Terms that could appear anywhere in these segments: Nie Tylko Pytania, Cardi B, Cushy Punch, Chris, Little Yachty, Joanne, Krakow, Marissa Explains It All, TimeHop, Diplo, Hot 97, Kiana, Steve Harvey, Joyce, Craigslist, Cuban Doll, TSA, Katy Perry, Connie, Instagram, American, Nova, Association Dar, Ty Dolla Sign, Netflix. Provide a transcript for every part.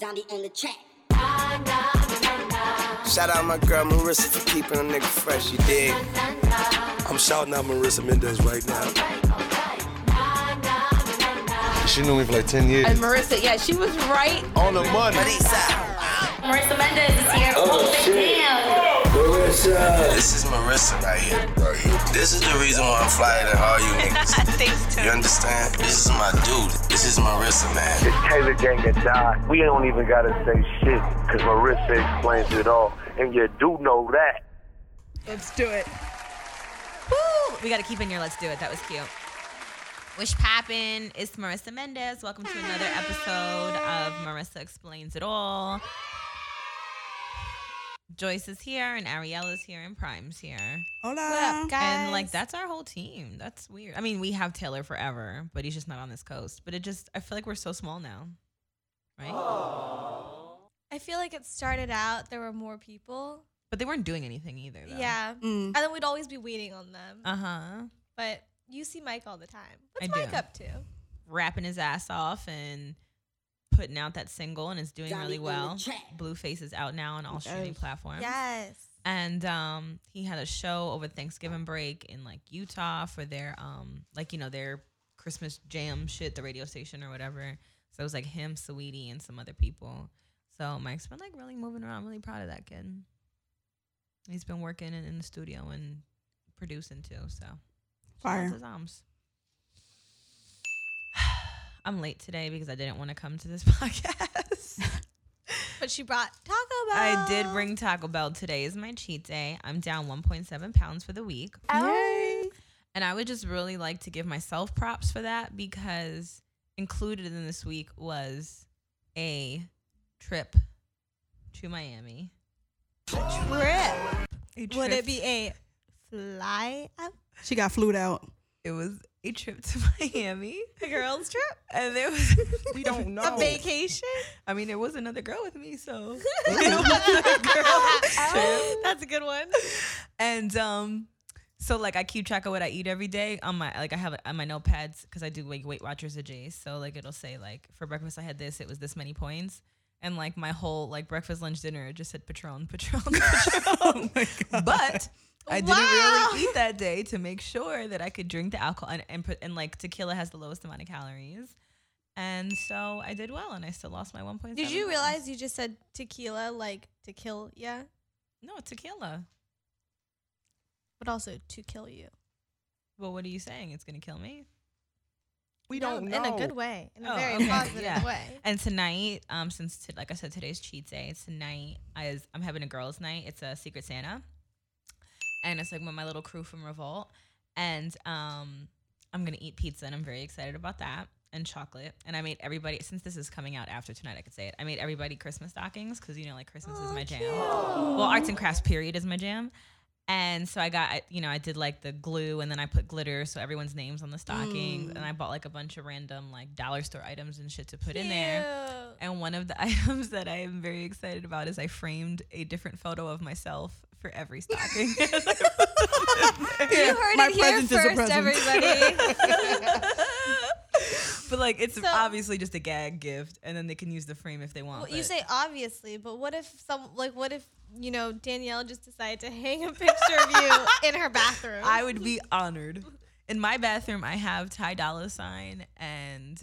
Zombie in the chat. Shout out my girl Marissa for keeping a nigga fresh, you dig? I'm shouting out Marissa Mendez right now. She knew me for like 10 years. And Marissa, yeah, she was right on the money. Marissa Mendez is here. Oh, shit. Marissa. This is Marissa right here. This is the reason why I'm flyer than all you niggas. Thanks, too. You understand? This is my dude. This is Marissa, man. It's Taylor Gang and Don. We don't even got to say shit because Marissa explains it all. And you do know that. Let's do it. Woo! We got to keep in your let's do it. That was cute. Wish poppin'. It's Marissa Mendez. Welcome to another episode of Marissa Explains It All. Joyce is here, and Arielle is here, and Prime's here. Hola. What up, guys? And, like, that's our whole team. That's weird. I mean, we have Taylor forever, but he's just not on this coast. But it just, I feel like we're so small now, right? Aww. I feel like it started out, there were more people. But they weren't doing anything either, though. Yeah. Mm. And then we'd always be waiting on them. Uh-huh. But you see Mike all the time. What's Mike up to? Rapping his ass off and putting out that single, and it's doing really well. Blueface is out now on all streaming platforms. Yes. And he had a show over Thanksgiving break in like Utah for their like, you know, their Christmas jam shit, the radio station or whatever. So it was like him, Saweetie, and some other people. So Mike's been like really moving around. I'm really proud of that kid. He's been working in the studio and producing too. So fire his arms. I'm late today because I didn't want to come to this podcast. But she brought Taco Bell. I did bring Taco Bell. Today is my cheat day. I'm down 1.7 pounds for the week. Yay. And I would just really like to give myself props for that, because included in this week was a trip to Miami. A trip. Would it be a fly out? She got flued out. It was a trip to Miami. A girl's trip? And there was we don't know. A vacation? I mean, there was another girl with me, so that's a good one. And so like I keep track of what I eat every day on my, like I have on my notepads, because I do like Weight Watchers at Jay's. So like it'll say like for breakfast I had this, it was this many points. And like my whole like breakfast, lunch, dinner, it just said Patron. Oh my God. But I didn't really eat that day to make sure that I could drink the alcohol, and like tequila has the lowest amount of calories. And so I did well, and I still lost my 1.7. Did you realize you just said tequila like to kill ya? No, tequila. But also to kill you. Well, what are you saying? It's going to kill me? We don't know. In a good way. In a very positive way. And tonight, since like I said, today's cheat day. Tonight, I'm having a girls' night. It's a Secret Santa. And it's like with my little crew from Revolt. And I'm going to eat pizza, and I'm very excited about that, and chocolate. And I made everybody, since this is coming out after tonight, I could say it. I made everybody Christmas stockings, because, you know, like Christmas is my jam. Cute. Well, arts and crafts period is my jam. And so I did like the glue, and then I put glitter, so everyone's name's on the stockings. And I bought like a bunch of random like dollar store items and shit to put in there. And one of the items that I am very excited about is I framed a different photo of myself for every stocking. You heard it here first, everybody. But like it's obviously just a gag gift, and then they can use the frame if they want. Well, you say obviously, but what if you know, Danielle just decided to hang a picture of you in her bathroom? I would be honored. In my bathroom, I have Ty Dolla Sign and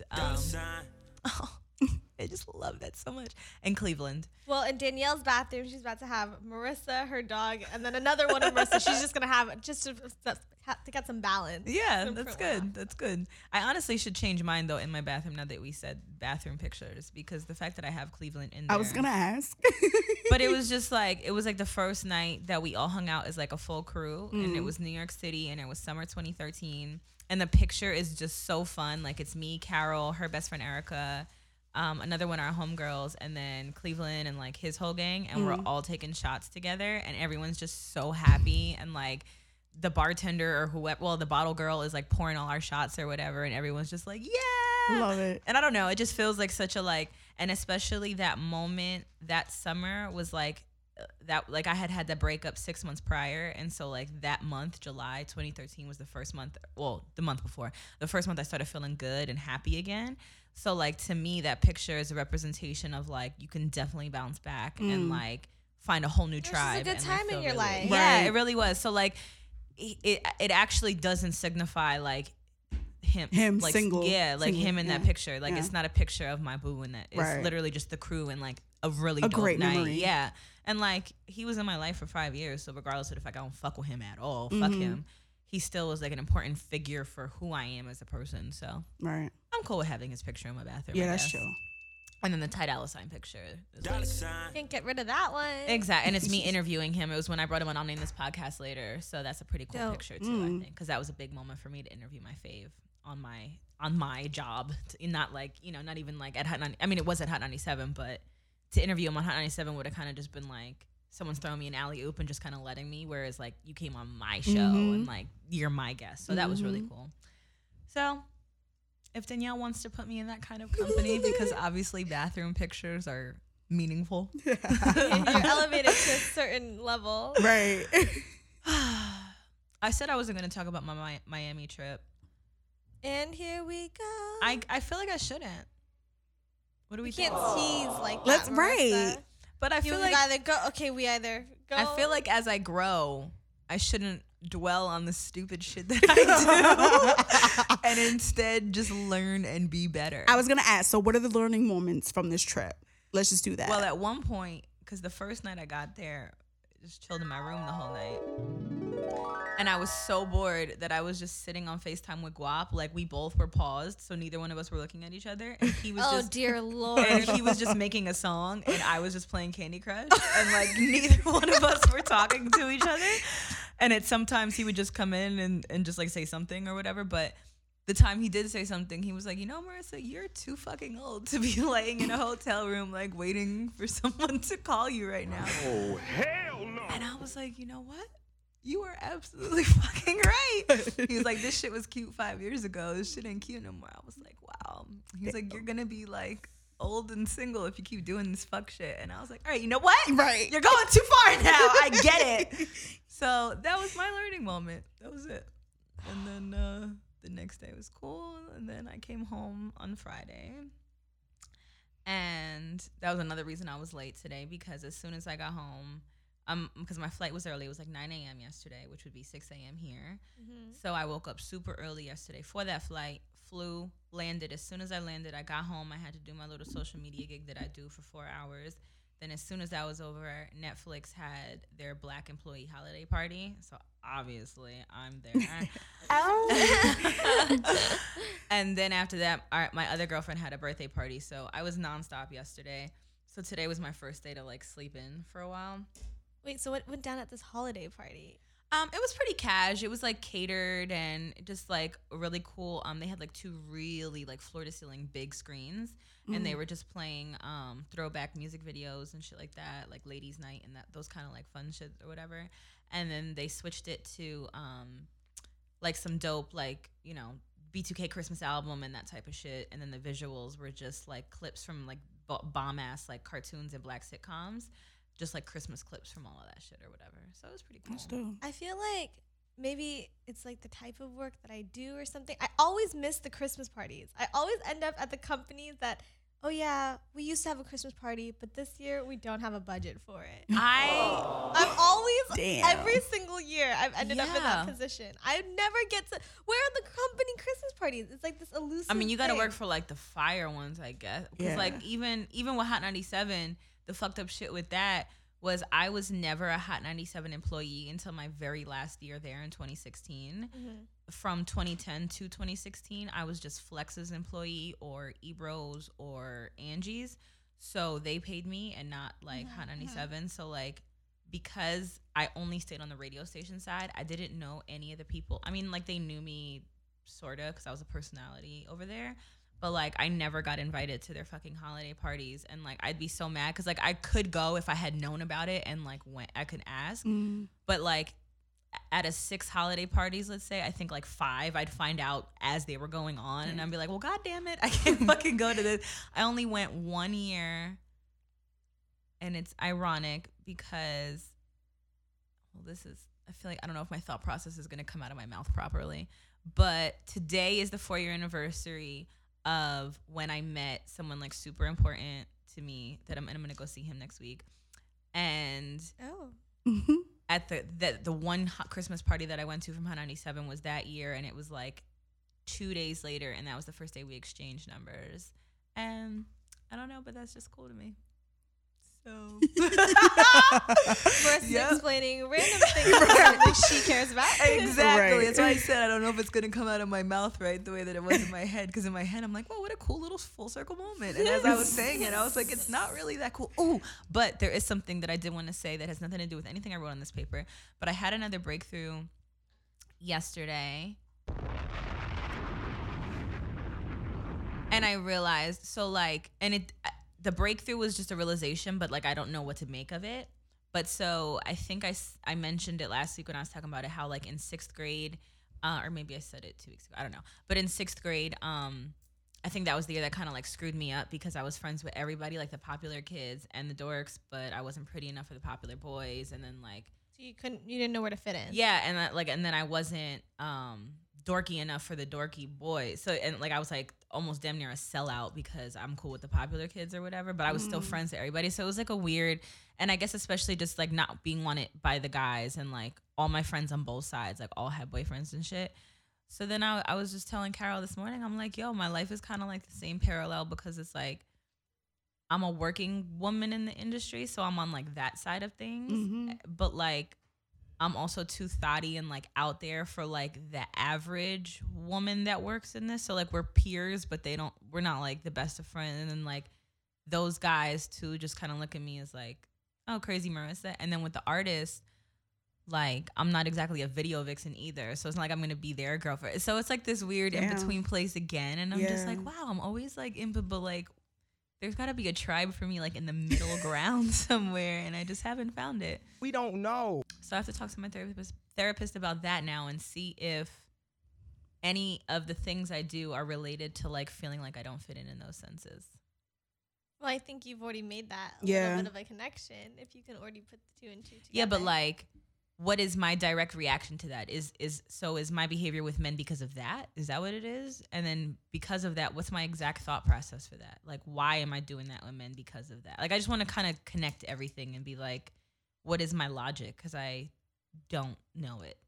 I just love that so much. And Cleveland. Well, in Danielle's bathroom, she's about to have Marissa, her dog, and then another one of Marissa. She's just gonna have to get some balance. Yeah, that's good. Laugh. That's good. I honestly should change mine though in my bathroom, now that we said bathroom pictures, because the fact that I have Cleveland in there. I was gonna ask. But it was just like, it was like the first night that we all hung out as like a full crew, and it was New York City, and it was summer 2013, and the picture is just so fun. Like it's me, Carol, her best friend Erica. Another one, our homegirls, and then Cleveland and like his whole gang, and we're all taking shots together, and everyone's just so happy, and like the bartender or whoever, well, the bottle girl is like pouring all our shots or whatever, and everyone's just like, yeah, love it. And I don't know, it just feels like such a like, and especially that moment that summer was like that, like, I had had that breakup 6 months prior, and so, like, that month, July 2013, was the first month, well, the month before, the first month I started feeling good and happy again. So, like, to me, that picture is a representation of, like, you can definitely bounce back and, like, find a whole new tribe. It was a good time in your life. Right. Yeah, it really was. So, like, it actually doesn't signify, like, him like, single. Yeah, like, single. Him in that picture. Like, it's not a picture of my boo in that. It's literally just the crew and, like, a really dope great night. Memory. Yeah. And, like, he was in my life for 5 years, so regardless of if I don't fuck with him at all, fuck him, he still was, like, an important figure for who I am as a person. So I'm cool with having his picture in my bathroom. Yeah, that's chill. And then the Ty Dolla Sign picture. Can't get rid of that one. Exactly. And it's me interviewing him. It was when I brought him on I'll Name This Podcast Later, so that's a pretty cool picture, too, I think, because that was a big moment for me to interview my fave on my job. Not, like, you know, not even, like, at Hot 97. I mean, it was at Hot 97, but... to interview him on Hot 97 would have kind of just been like someone's throwing me an alley-oop and just kind of letting me, whereas like you came on my show and like you're my guest. So that was really cool. So if Danielle wants to put me in that kind of company, because obviously bathroom pictures are meaningful. You're elevated to a certain level. Right. I said I wasn't going to talk about my Miami trip. And here we go. I feel like I shouldn't. What do we can't tease like that? That's right. But I feel like either go. Okay, we either go. I feel like as I grow, I shouldn't dwell on the stupid shit that I do, and instead just learn and be better. I was gonna ask. So, what are the learning moments from this trip? Let's just do that. Well, at one point, because the first night I got there, I just chilled in my room the whole night, and I was so bored that I was just sitting on FaceTime with Guap. Like, we both were paused, so neither one of us were looking at each other. And he was oh, dear Lord. And he was just making a song, and I was just playing Candy Crush. And, like, neither one of us were talking to each other. And it sometimes he would just come in and just, like, say something or whatever. But the time he did say something, he was like, you know, Marissa, you're too fucking old to be laying in a hotel room, like, waiting for someone to call you right now. Oh, hell no. And I was like, you know what? You were absolutely fucking right. He was like, this shit was cute 5 years ago. This shit ain't cute no more. I was like, wow. He was like, you're going to be like old and single if you keep doing this fuck shit. And I was like, all right, you know what? Right. You're going too far now. I get it. So that was my learning moment. That was it. And then the next day was cool. And then I came home on Friday. And that was another reason I was late today, because as soon as I got home, because my flight was early. It was like 9 a.m. yesterday, which would be 6 a.m. here. So I woke up super early yesterday for that flight, flew, landed. As soon as I landed, I got home. I had to do my little social media gig that I do for 4 hours. Then as soon as that was over, Netflix had their Black employee holiday party. So obviously I'm there. And then after that, my other girlfriend had a birthday party. So I was nonstop yesterday. So today was my first day to like sleep in for a while. Wait, so what went down at this holiday party? It was pretty cash. It was like catered and just like really cool. They had like two really like floor to ceiling big screens, and they were just playing throwback music videos and shit like that, like ladies' night and that those kind of like fun shit or whatever. And then they switched it to like some dope like you know B2K Christmas album and that type of shit. And then the visuals were just like clips from like bomb ass like cartoons and black sitcoms. Just like Christmas clips from all of that shit or whatever. So it was pretty cool. I feel like maybe it's like the type of work that I do or something. I always miss the Christmas parties. I always end up at the companies that, oh yeah, we used to have a Christmas party, but this year we don't have a budget for it. I'm always, every single year I've ended up in that position. I never get to, where are the company Christmas parties? It's like this elusive I mean, you got to work for like the fire ones, I guess. Because like even with Hot 97, the fucked up shit with that was I was never a Hot 97 employee until my very last year there in 2016. From 2010 to 2016, I was just Flex's employee or Ebro's or Angie's. So they paid me and not like Hot 97. So like because I only stayed on the radio station side, I didn't know any of the people. I mean like they knew me sort of because I was a personality over there. But, like, I never got invited to their fucking holiday parties. And, like, I'd be so mad because, like, I could go if I had known about it and, like, went. I could ask. But, like, out of 6 holiday parties, let's say, I think, like, 5, I'd find out as they were going on. And I'd be like, well, God damn it, I can't fucking go to this. I only went one year. And it's ironic because, well, this is, I feel like I don't know if my thought process is going to come out of my mouth properly, but today is the 4-year anniversary of when I met someone like super important to me that I'm going to go see him next week. And at the one Christmas party that I went to from Hot 97 was that year, and it was like 2 days later, and that was the first day we exchanged numbers. And I don't know, but that's just cool to me. So Marissa's explaining random things that she cares about. Exactly. Right. That's why I said I don't know if it's going to come out of my mouth right the way that it was in my head, because in my head I'm like, well, what a cool little full circle moment. And as I was saying it, I was like, it's not really that cool. Oh, but there is something that I did want to say that has nothing to do with anything I wrote on this paper, but I had another breakthrough yesterday. And I realized, so like, and it, the breakthrough was just a realization, but like, I don't know what to make of it. But so I think I mentioned it last week when I was talking about it, how like in sixth grade, or maybe I said it 2 weeks ago, I don't know. But in sixth grade, I think that was the year that kind of like screwed me up, because I was friends with everybody, like the popular kids and the dorks, but I wasn't pretty enough for the popular boys. And then like, so you didn't know where to fit in. Yeah. And that, like, and then I wasn't, dorky enough for the dorky boys. So, and like, I was like almost damn near a sellout because I'm cool with the popular kids or whatever, but I was still friends with everybody. So it was like a weird, and I guess especially just like not being wanted by the guys, and like all my friends on both sides, like all had boyfriends and shit. So then I was just telling Carol this morning, I'm like, yo, my life is kind of like the same parallel, because it's like, I'm a working woman in the industry, so I'm on like that side of things, but like, I'm also too thotty and like out there for like the average woman that works in this. So like we're peers, but we're not like the best of friends. And then like those guys too just kind of look at me as like, oh, crazy Marissa. And then with the artists, like I'm not exactly a video vixen either. So it's not like I'm going to be their girlfriend. So it's like this weird in between place again. And I'm just like, wow, I'm always like in, but like there's got to be a tribe for me, like, in the middle ground somewhere, and I just haven't found it. We don't know. So I have to talk to my therapist about that now and see if any of the things I do are related to, like, feeling like I don't fit in those senses. Well, I think you've already made that a little bit of a connection, if you can already put the 2 and 2 together. Yeah, but, like, what is my direct reaction to that? Is my behavior with men because of that? Is that what it is? And then because of that, what's my exact thought process for that? Like, why am I doing that with men because of that? Like, I just want to kind of connect everything and be like, what is my logic? Because I don't know it.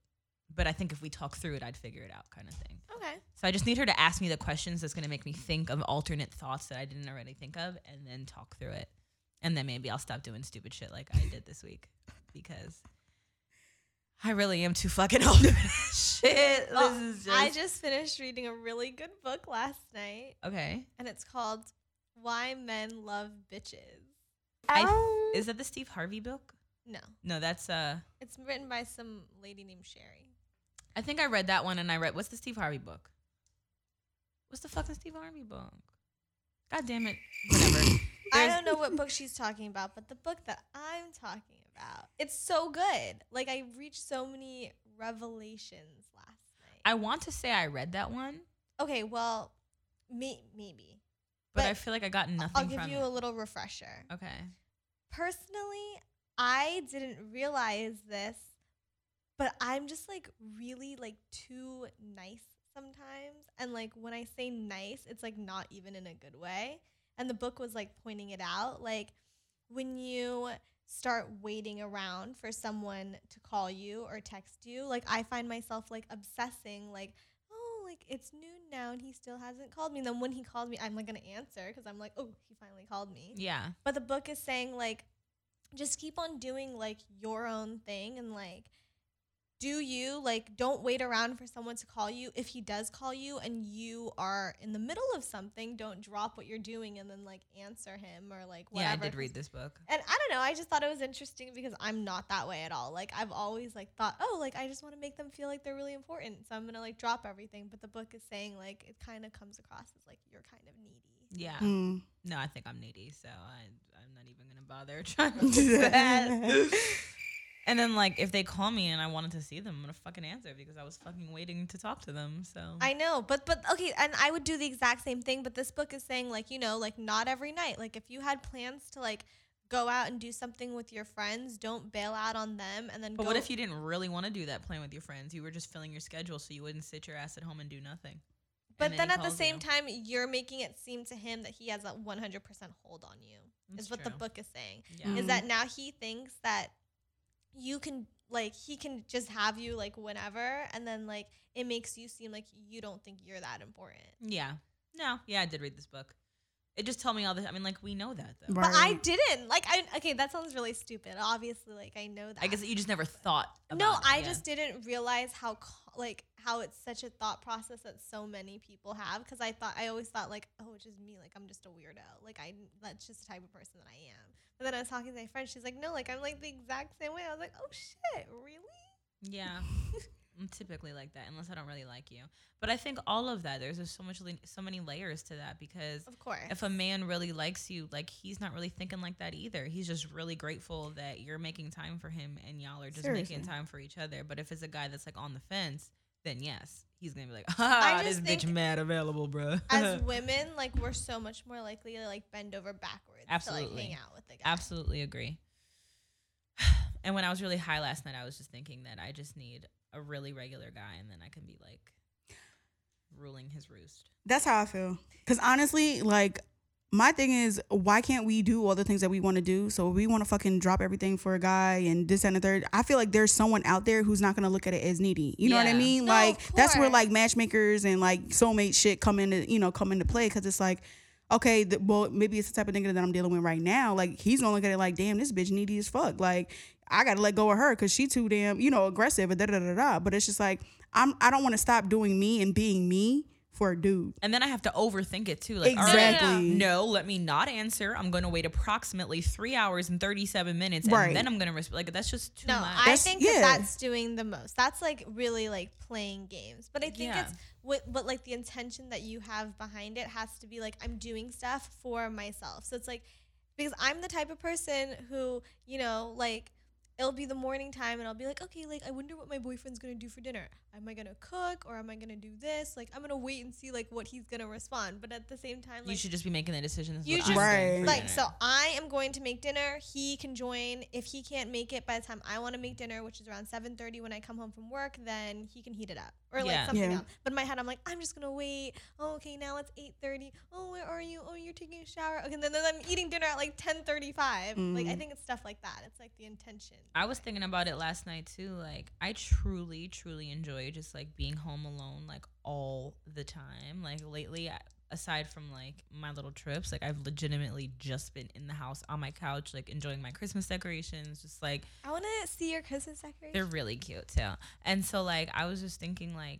But I think if we talk through it, I'd figure it out, kind of thing. Okay. So I just need her to ask me the questions that's going to make me think of alternate thoughts that I didn't already think of, and then talk through it. And then maybe I'll stop doing stupid shit like I did this week, because I really am too fucking old for this shit. Well, I just finished reading a really good book last night. Okay. And it's called Why Men Love Bitches. Is that the Steve Harvey book? No. No, that's... It's written by some lady named Sherry. I think I read that one, and I read... What's the Steve Harvey book? What's the fucking Steve Harvey book? God damn it. Whatever. I don't know what book she's talking about, but the book that I'm talking about, it's so good. Like, I reached so many revelations last night. I want to say I read that one. Okay, well, maybe. But I feel like I got nothing from it. I'll give you a little refresher. Okay. Personally, I didn't realize this, but I'm just, like, really, like, too nice sometimes. And, like, when I say nice, it's, like, not even in a good way. And the book was, like, pointing it out. Like, when you start waiting around for someone to call you or text you, like, I find myself, like, obsessing, like, oh, like, it's noon now and he still hasn't called me. And then when he calls me, I'm, like, gonna answer, because I'm like, oh, he finally called me. Yeah. But the book is saying, like, just keep on doing, like, your own thing, and, like, do you, like, don't wait around for someone to call you. If he does call you and you are in the middle of something, don't drop what you're doing and then, like, answer him or, like, whatever. Yeah, I did read this book. And I don't know, I just thought it was interesting, because I'm not that way at all. Like, I've always, like, thought, oh, like, I just want to make them feel like they're really important, so I'm going to, like, drop everything. But the book is saying, like, it kind of comes across as, like, you're kind of needy. Yeah. No, I think I'm needy, so I'm not even going to bother trying to do that. And then, like, if they call me and I wanted to see them, I'm going to fucking answer, because I was fucking waiting to talk to them, so. I know, but okay, and I would do the exact same thing, but this book is saying, like, you know, like, not every night. Like, if you had plans to, like, go out and do something with your friends. Don't bail out on them. And then. But what if you didn't really want to do that plan with your friends? You were just filling your schedule so you wouldn't sit your ass at home and do nothing. But then at the same time, you're making it seem to him that he has a 100% hold on you. Is what the book is saying. Yeah. Is that now he thinks that you can, like, he can just have you, like, whenever. And then, like, it makes you seem like you don't think you're that important. Yeah. No. Yeah, I did read this book. It just told me all this. I mean, like, we know that, though. Right. But I didn't. Like, okay, that sounds really stupid. Obviously, like, I know that. I guess you just never thought about it. No, I just didn't realize how, like, how it's such a thought process that so many people have. Because I always thought, like, oh, it's just me. Like, I'm just a weirdo. Like, that's just the type of person that I am. But then I was talking to my friend. She's like, no, like, I'm, like, the exact same way. I was like, oh, shit, really? Yeah. I'm typically like that, unless I don't really like you. But I think all of that, there's just so many layers to that, because of course, if a man really likes you, like, he's not really thinking like that either. He's just really grateful that you're making time for him and y'all are just making time for each other. But if it's a guy that's, like, on the fence, then yes, he's going to be like, this bitch mad available, bro. As women, like, we're so much more likely to, like, bend over backwards to, like, hang out with the guy. Absolutely agree. And when I was really high last night, I was just thinking that I just need a really regular guy, and then I can be, like, ruling his roost. That's how I feel. Because honestly, like, my thing is, why can't we do all the things that we want to do? So we want to fucking drop everything for a guy and this and the third. I feel like there's someone out there who's not going to look at it as needy. You know what I mean? No, like, that's where, like, matchmakers and, like, soulmate shit come into play, because it's like, okay, well, maybe it's the type of nigga that I'm dealing with right now. Like, he's going to look at it like, damn, this bitch needy as fuck. Like, I got to let go of her because she too damn, aggressive. But it's just like, I don't want to stop doing me and being me for a dude. And then I have to overthink it too. Like, exactly. All right, no, let me not answer. I'm going to wait approximately 3 hours and 37 minutes. And then I'm going to respond. Like, that's just too much. No, I think that's doing the most. That's, like, really, like, playing games. But I think but, like, the intention that you have behind it has to be, like, I'm doing stuff for myself. So it's like, because I'm the type of person who, like, it'll be the morning time, and I'll be like, okay, like, I wonder what my boyfriend's going to do for dinner. Am I going to cook, or am I going to do this? Like, I'm going to wait and see, like, what he's going to respond. But at the same time, like, you should just be making the decisions. You should, like, so I am going to make dinner. He can join. If he can't make it by the time I want to make dinner, which is around 7:30 when I come home from work, then he can heat it up. Or, like, something else. But in my head, I'm like, I'm just going to wait. Oh, okay, now it's 8:30. Oh, where are you? Oh, you're taking a shower. Okay, and then I'm eating dinner at, like, 10:35. Mm. Like, I think it's stuff like that. It's, like, the intention. I was thinking about it last night, too. Like, I truly, truly enjoy just, like, being home alone, like, all the time. Like, lately, aside from, like, my little trips, like, I've legitimately just been in the house on my couch, like, enjoying my Christmas decorations. Just, like, I want to see your Christmas decorations. They're really cute, too. And so, like, I was just thinking, like,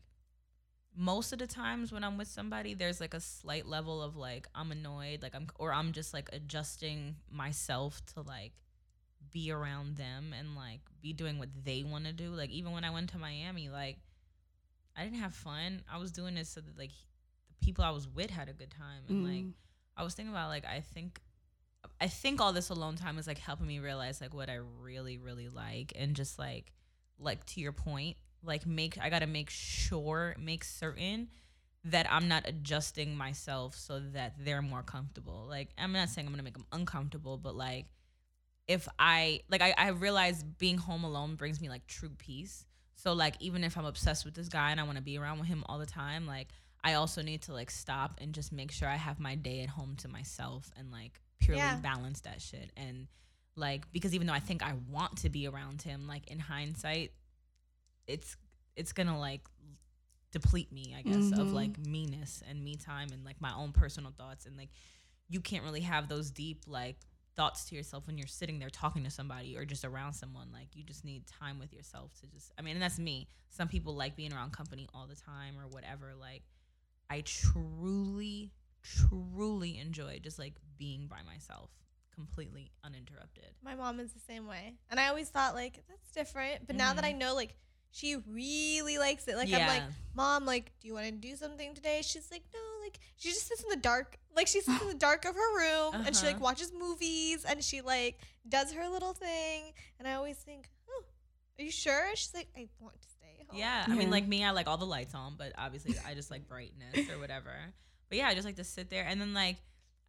most of the times when I'm with somebody, there's, like, a slight level of, like, I'm annoyed, like, I'm just, like, adjusting myself to, like, be around them and, like, be doing what they want to do. Like, even when I went to Miami, like, I didn't have fun. I was doing this so that, like, the people I was with had a good time. And like, I was thinking about, like, I think all this alone time is, like, helping me realize, like, what I really, really like. And just, like, to your point, like, make certain that I'm not adjusting myself so that they're more comfortable. Like, I'm not saying I'm gonna make them uncomfortable, but, like, if I realize being home alone brings me, like, true peace. So, like, even if I'm obsessed with this guy and I want to be around with him all the time, like, I also need to, like, stop and just make sure I have my day at home to myself and, like, purely balance that shit. And, like, because even though I think I want to be around him, like, in hindsight, it's going to, like, deplete me, I guess, of, like, meanness and me time and, like, my own personal thoughts. And, like, you can't really have those deep, like, thoughts to yourself when you're sitting there talking to somebody or just around someone. Like, you just need time with yourself to just, I mean, and that's me. Some people like being around company all the time or whatever. Like, I truly, truly enjoy just, like, being by myself, completely uninterrupted. My mom is the same way. And I always thought, like, that's different. But now that I know, like, she really likes it. Like, I'm like, Mom, like, do you want to do something today? She's like, no. Like, she just sits in the dark. Like, she sits in the dark of her room and she, like, watches movies and she, like, does her little thing. And I always think, oh, are you sure? She's like, I want to stay home. Yeah. I mean, like, me, I like all the lights on, but obviously I just like brightness or whatever. But yeah, I just like to sit there. And then, like,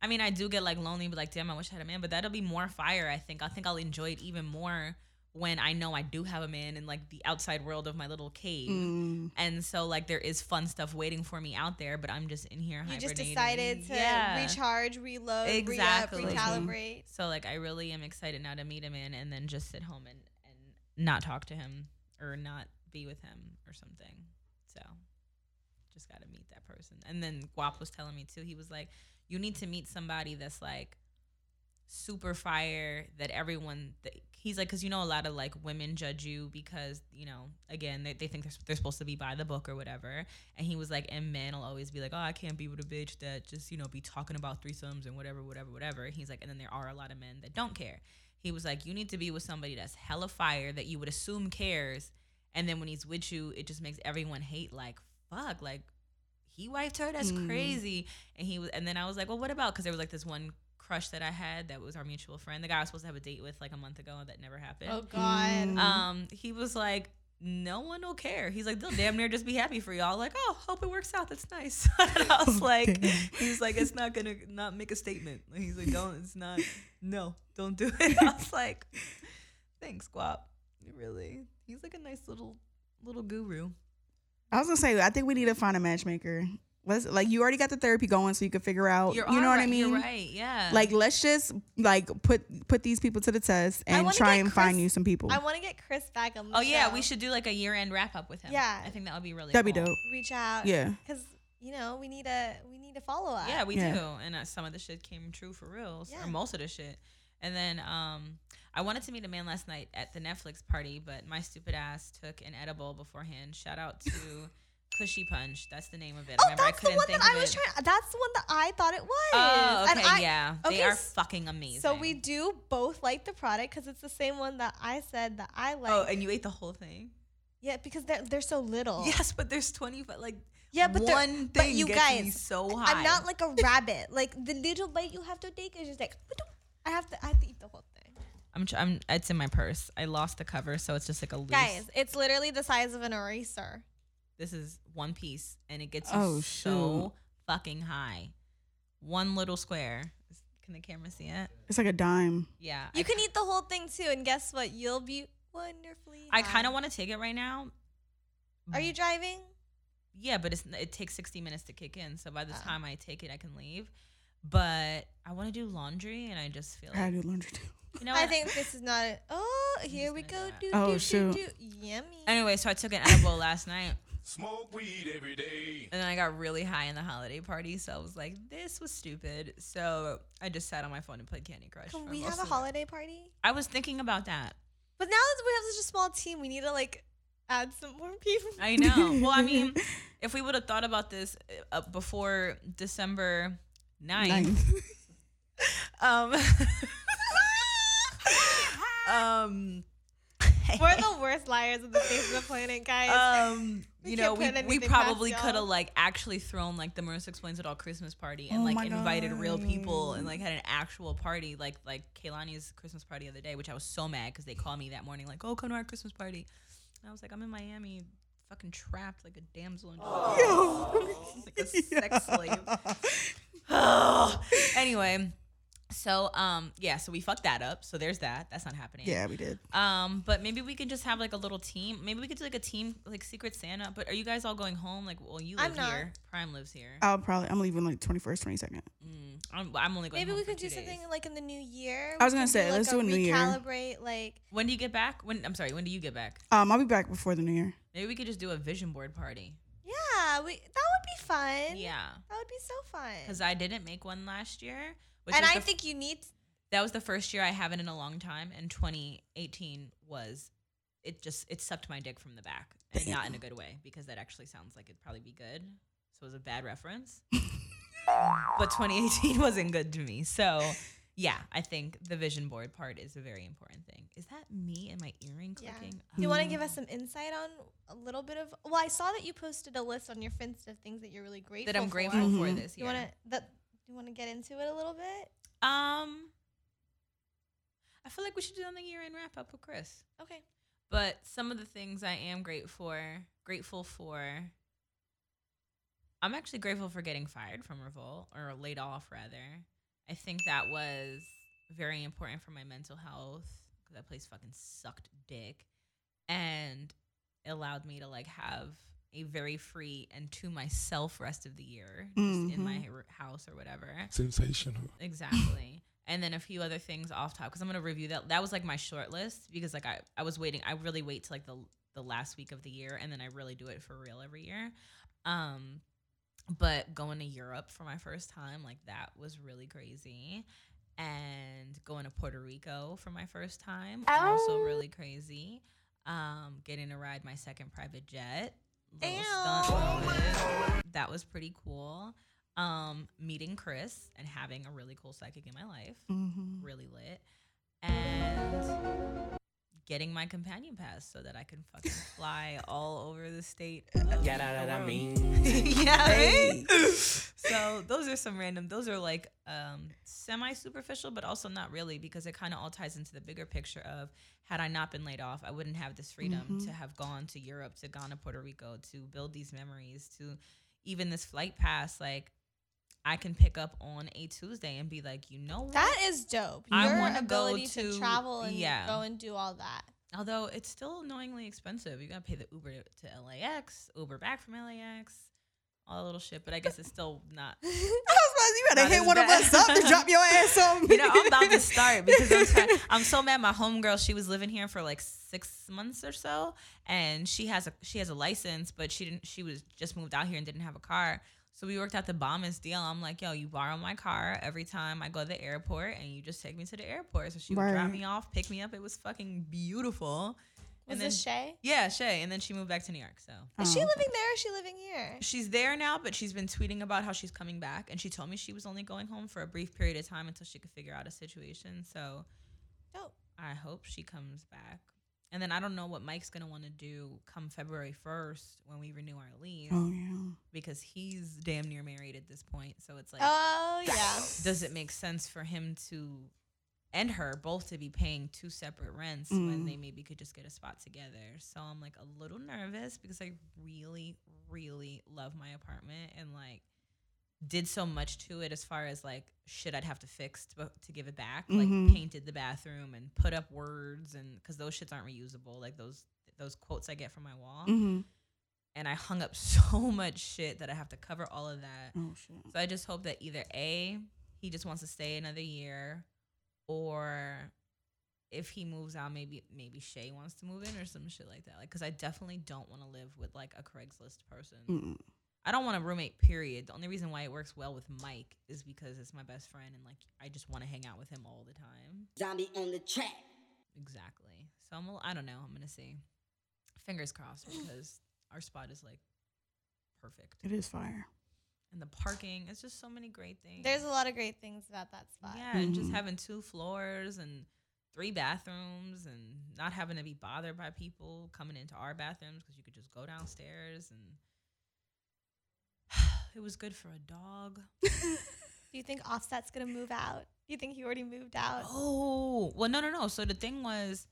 I mean, I do get like lonely, but like, damn, I wish I had a man. But that'll be more fire, I think. I think I'll enjoy it even more when I know I do have a man in like the outside world of my little cave. Mm. And so like there is fun stuff waiting for me out there, but I'm just in here hibernating. You just decided to recharge, reload, exactly. Re-up, recalibrate. So like I really am excited now to meet a man and then just sit home and not talk to him or not be with him or something. So just got to meet that person. And then Guap was telling me too, he was like, you need to meet somebody that's like super fire that everyone, he's like, because you know a lot of like women judge you because, you know, again, they think they're supposed to be by the book or whatever. And he was like, and men will always be like, oh, I can't be with a bitch that just, you know, be talking about threesomes and whatever. And he's like, and then there are a lot of men that don't care. He was like, you need to be with somebody that's hella fire that you would assume cares. And then when he's with you, it just makes everyone hate, like, fuck, like, he wiped her? That's crazy. And he was, and then I was like, well, what about? Because there was like this one crush that I had that was our mutual friend, the guy I was supposed to have a date with like a month ago. That never happened. Oh, God. He was like, no one will care. He's like, they'll damn near just be happy for y'all. Like, oh, hope it works out. That's nice. And I was like, he's like, it's not going to not make a statement. And he's like, don't, it's not, no, don't do it. I was like, thanks, Guap. Really? He's like a nice little guru. I was gonna say, I think we need to find a matchmaker. Let's, like, you already got the therapy going, so you can figure out. What I mean? You're right. Yeah. Like, let's just like put these people to the test and try and find you some people. I want to get Chris back on the show. Yeah, we should do like a year-end wrap-up with him. Yeah, I think that would be really. That'd be dope. Reach out. Yeah. Because you know we need a follow-up. Yeah, we do. And some of the shit came true for real. Yeah. Or most of the shit. And then I wanted to meet a man last night at the Netflix party, but my stupid ass took an edible beforehand. Shout out to Cushy Punch. That's the name of it. Oh, that's the one that I was trying. That's the one that I thought it was. Oh, okay, yeah. They are fucking amazing. So we do both like the product because it's the same one that I said that I like. Oh, and you ate the whole thing? Yeah, because they're so little. Yes, but there's 25, like... Yeah, but one thing but you gets guys, me so high. I'm not like a rabbit. Like, the little bite you have to take is just like... I have to eat the whole thing. It's in my purse. I lost the cover, so it's just like a loose. Guys, it's literally the size of an eraser. This is one piece, and it gets you so fucking high. One little square. Can the camera see it? It's like a dime. Yeah. You can eat the whole thing, too, and guess what? You'll be wonderfully high. I kind of want to take it right now. Are you driving? Yeah, but it takes 60 minutes to kick in, so by the time I take it, I can leave. But I want to do laundry, and I just feel like... I do laundry, too. You know what? I think this is not... Oh, here we go. Do. Yummy. Anyway, so I took an edible last night. Smoke weed every day. And then I got really high in the holiday party, so I was like, this was stupid. So I just sat on my phone and played Candy Crush. Can we have a holiday party? I was thinking about that. But now that we have such a small team, we need to, like... add some more people. I know. Well, I mean, if we would have thought about this before December 9th. We're the worst liars on the face of the planet, guys. You know, we probably could have like actually thrown like the Marissa Explains It All Christmas party and like invited real people and like had an actual party like Kaylani's Christmas party the other day, which I was so mad because they called me that morning like, oh, come to our Christmas party. And I was like, I'm in Miami, fucking trapped like a damsel in distress, like a sex slave. Anyway, so so we fucked that up. So there's that. That's not happening. Yeah, we did. But maybe we could just have like a little team. Maybe we could do like a team, like Secret Santa. But are you guys all going home? Like, well, you live here. Prime lives here. I'm leaving like 21st, 22nd. I'm only going. Maybe we could do something like in the new year. I was gonna say let's do a new year. Recalibrate. Like, when do you get back? When do you get back? I'll be back before the new year. Maybe we could just do a vision board party. Yeah, that would be fun. Yeah, that would be so fun. Because I didn't make one last year, and I think you need. That was the first year I haven't in a long time, and 2018 was. It sucked my dick from the back, and not in a good way because that actually sounds like it'd probably be good. So it was a bad reference, but 2018 wasn't good to me. So yeah, I think the vision board part is a very important thing. Is that me and my earring clicking? Yeah. Do you want to give us some insight on a little bit of... Well, I saw that you posted a list on your Finsta of things that you're really grateful for. That I'm grateful for this year. You want to get into it a little bit? I feel like we should do another year-end wrap-up with Chris. Okay. But some of the things I am grateful for... I'm actually grateful for getting fired from Revolt, or laid off, rather. I think that was very important for my mental health because that place fucking sucked dick, and it allowed me to like have a very free and to myself rest of the year just in my house or whatever. Sensational. Exactly. And then a few other things off top because I'm going to review that. That was like my short list because like I was waiting. I really wait till like the last week of the year, and then I really do it for real every year. But going to Europe for my first time, like that was really crazy. And going to Puerto Rico for my first time, also really crazy. Getting to ride my second private jet. That was pretty cool. Meeting Chris and having a really cool psychic in my life. Really lit. And getting my companion pass so that I can fucking fly all over the state. Yeah, that I mean. So those are some random, those are like semi-superficial, but also not really, because it kind of all ties into the bigger picture of had I not been laid off, I wouldn't have this freedom to have gone to Europe, to gone to Puerto Rico, to build these memories, to even this flight pass, like, I can pick up on a Tuesday and be like, you know what? That is dope. I want to go to travel and go and do all that. Although it's still annoyingly expensive. You got to pay the Uber to LAX, Uber back from LAX, all that little shit. But I guess it's still not. I was about to, you better hit one bad. Of us up to drop your ass on me. You know, I'm about to start because I'm so mad. My homegirl, she was living here for like 6 months or so. And she has a license, but she was just moved out here and didn't have a car. So we worked out the bombest deal. I'm like, yo, you borrow my car every time I go to the airport, and you just take me to the airport. So she would drop me off, pick me up. It was fucking beautiful. Was this Shay? Yeah, Shay. And then she moved back to New York. So is she living there or is she living here? She's there now, but she's been tweeting about how she's coming back. And she told me she was only going home for a brief period of time until she could figure out a situation. So I hope she comes back. And then I don't know what Mike's going to want to do come February 1st when we renew our lease. Oh, yeah. Because he's damn near married at this point. So it's like, oh, yeah. Does it make sense for him to and her both to be paying two separate rents when they maybe could just get a spot together? So I'm like a little nervous because I really, really love my apartment and like did so much to it as far as like shit I'd have to fix to give it back, like painted the bathroom and put up words, and because those shits aren't reusable, like those quotes I get from my wall, and I hung up so much shit that I have to cover all of that. So I just hope that either A, he just wants to stay another year, or if he moves out, maybe Shay wants to move in or some shit like that, like because I definitely don't want to live with like a Craigslist person. I don't want a roommate, period. The only reason why it works well with Mike is because it's my best friend and, like, I just want to hang out with him all the time. Zombie on the track. Exactly. So, I don't know. I'm going to see. Fingers crossed because our spot is, like, perfect. It is fire. And the parking. It's just so many great things. There's a lot of great things about that spot. Yeah, and just having 2 floors and 3 bathrooms and not having to be bothered by people coming into our bathrooms because you could just go downstairs and... It was good for a dog. Do you think Offset's going to move out? Do you think he already moved out? Oh, well, no. So the thing was,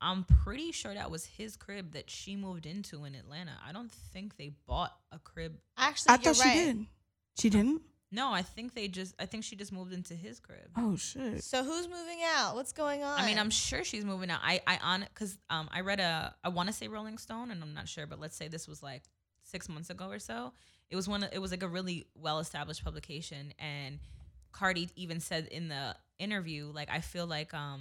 I'm pretty sure that was his crib that she moved into in Atlanta. I don't think they bought a crib. Actually, I thought she did. She didn't? No, I think she just moved into his crib. Oh, shit. So who's moving out? What's going on? I mean, I'm sure she's moving out. I read I want to say Rolling Stone, and I'm not sure, but let's say this was like 6 months ago or so. It was like a really well-established publication, and Cardi even said in the interview, like, I feel like I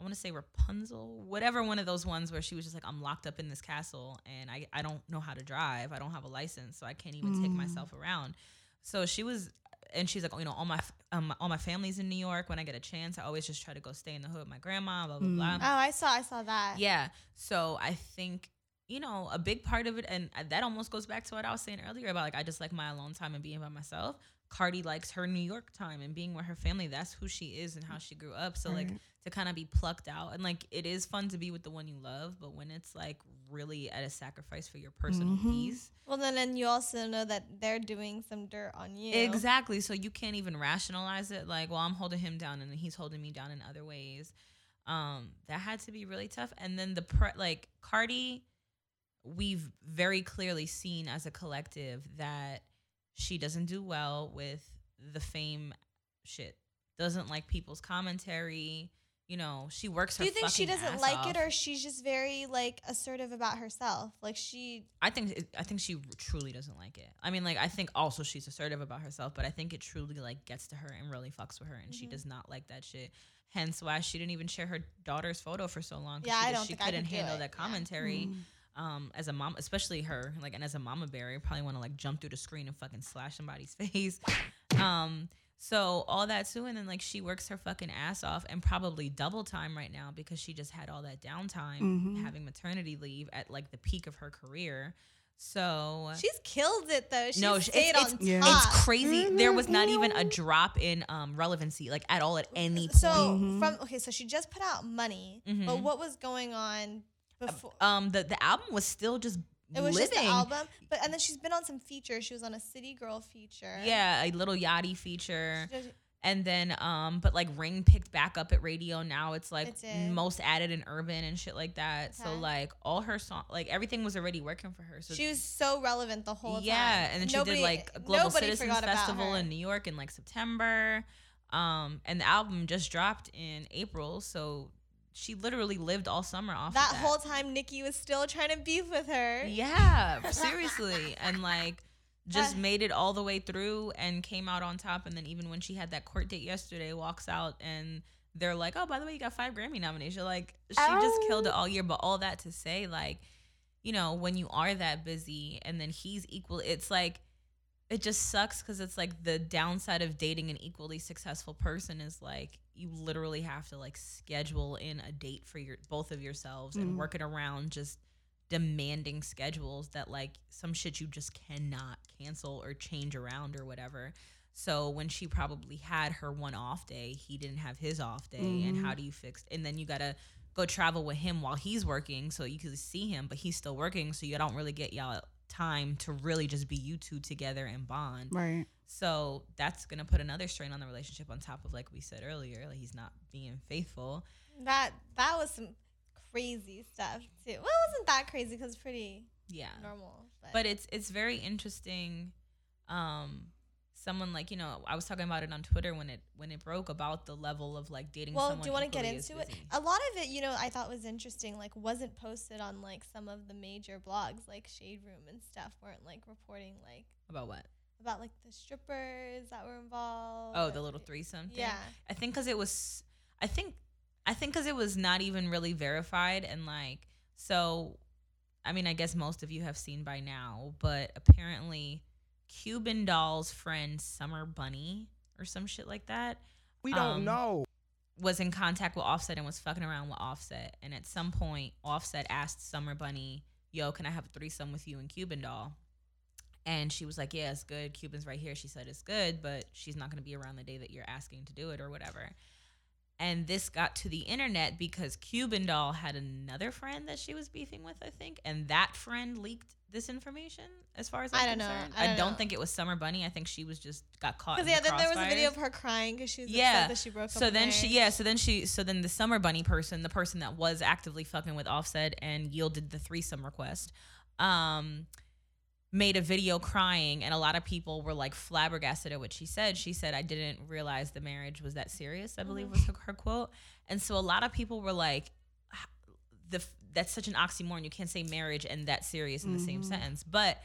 want to say Rapunzel, whatever, one of those ones where she was just like, I'm locked up in this castle and I don't know how to drive. I don't have a license, so I can't even take myself around. So she's like, oh, you know, all my family's in New York. When I get a chance, I always just try to go stay in the hood with my grandma, blah, blah, blah. Oh, I saw that. Yeah. So I think, you know, a big part of it, and that almost goes back to what I was saying earlier about, like, I just like my alone time and being by myself. Cardi likes her New York time and being with her family. That's who she is and how she grew up. So, like, to kind of be plucked out. And, like, it is fun to be with the one you love, but when it's, like, really at a sacrifice for your personal peace. Well, then you also know that they're doing some dirt on you. Exactly. So you can't even rationalize it. Like, well, I'm holding him down and he's holding me down in other ways. That had to be really tough. And then Cardi... We've very clearly seen as a collective that she doesn't do well with the fame shit. Doesn't like people's commentary. You know, she works her fucking ass off. Do you think she doesn't like it, or she's just very, like, assertive about herself? Like, she... I think she truly doesn't like it. I mean, like, I think also she's assertive about herself, but I think it truly, like, gets to her and really fucks with her, and mm-hmm. she does not like that shit. Hence why she didn't even share her daughter's photo for so long. Yeah, she couldn't handle that commentary. Yeah. As a mom, especially her, like, and as a mama bear, you probably want to, like, jump through the screen and fucking slash somebody's face. So all that too, and then like she works her fucking ass off and probably double time right now because she just had all that downtime, mm-hmm. having maternity leave at like the peak of her career. So she's killed it though. She it's crazy. Mm-hmm. There was not even a drop in relevancy like at all at any point. So mm-hmm. So she just put out Money, mm-hmm. but what was going on before? The album was still just. It was living. Just the album, and then she's been on some features. She was on a City Girl feature. Yeah, a Little Yachty feature. And then, but like Ring picked back up at radio. Now it's like most added in urban and shit like that. Okay. So like all her song, like everything was already working for her. So she was so relevant the whole time. Yeah, and then she did like a Global Citizens Festival in New York in like September. And the album just dropped in April, so... She literally lived all summer off that whole time. Nikki was still trying to beef with her. Yeah, seriously. And like just made it all the way through and came out on top. And then even when she had that court date yesterday, walks out and they're like, oh, by the way, you got 5 Grammy nominations. Like she just killed it all year. But all that to say, like, you know, when you are that busy and then he's equal, it's like, it just sucks because it's like the downside of dating an equally successful person is like you literally have to like schedule in a date for both of yourselves and work it around just demanding schedules that like some shit you just cannot cancel or change around or whatever. So when she probably had her one off day, he didn't have his off day. Mm-hmm. And how do you fix? And then you got to go travel with him while he's working so you can see him, but he's still working. So you don't really get y'all time to really just be you two together and bond. Right. So that's going to put another strain on the relationship on top of, like we said earlier, like he's not being faithful. That was some crazy stuff too. Well, it wasn't that crazy because it's pretty normal. But it's very interesting. Someone like, you know, I was talking about it on Twitter when it broke about the level of like dating someone. Well, do you want to get into it? A lot of it, you know, I thought was interesting, like wasn't posted on like some of the major blogs like Shade Room and stuff weren't like reporting like. About what? About like the strippers that were involved. Oh, the little threesome thing? Yeah. I think because it was not even really verified and like, so, I mean, I guess most of you have seen by now, but apparently Cuban Doll's friend Summer Bunny or some shit like that. We don't know. Was in contact with Offset and was fucking around with Offset. And at some point, Offset asked Summer Bunny, yo, can I have a threesome with you and Cuban Doll? And she was like, yeah, it's good. Cuban's right here. She said it's good, but she's not going to be around the day that you're asking to do it or whatever. And this got to the internet because Cuban Doll had another friend that she was beefing with, I think. And that friend leaked this information as far as I'm concerned. I don't think it was Summer Bunny. I think she was just got caught in the crossfires. There was a video of her crying because she was upset that she broke up. So then the Summer Bunny person, the person that was actively fucking with Offset and yielded the threesome request, made a video crying, and a lot of people were like flabbergasted at what she said. She said, I didn't realize the marriage was that serious, I believe was her quote. And so a lot of people were like, that's such an oxymoron. You can't say marriage and that serious in the same sentence. But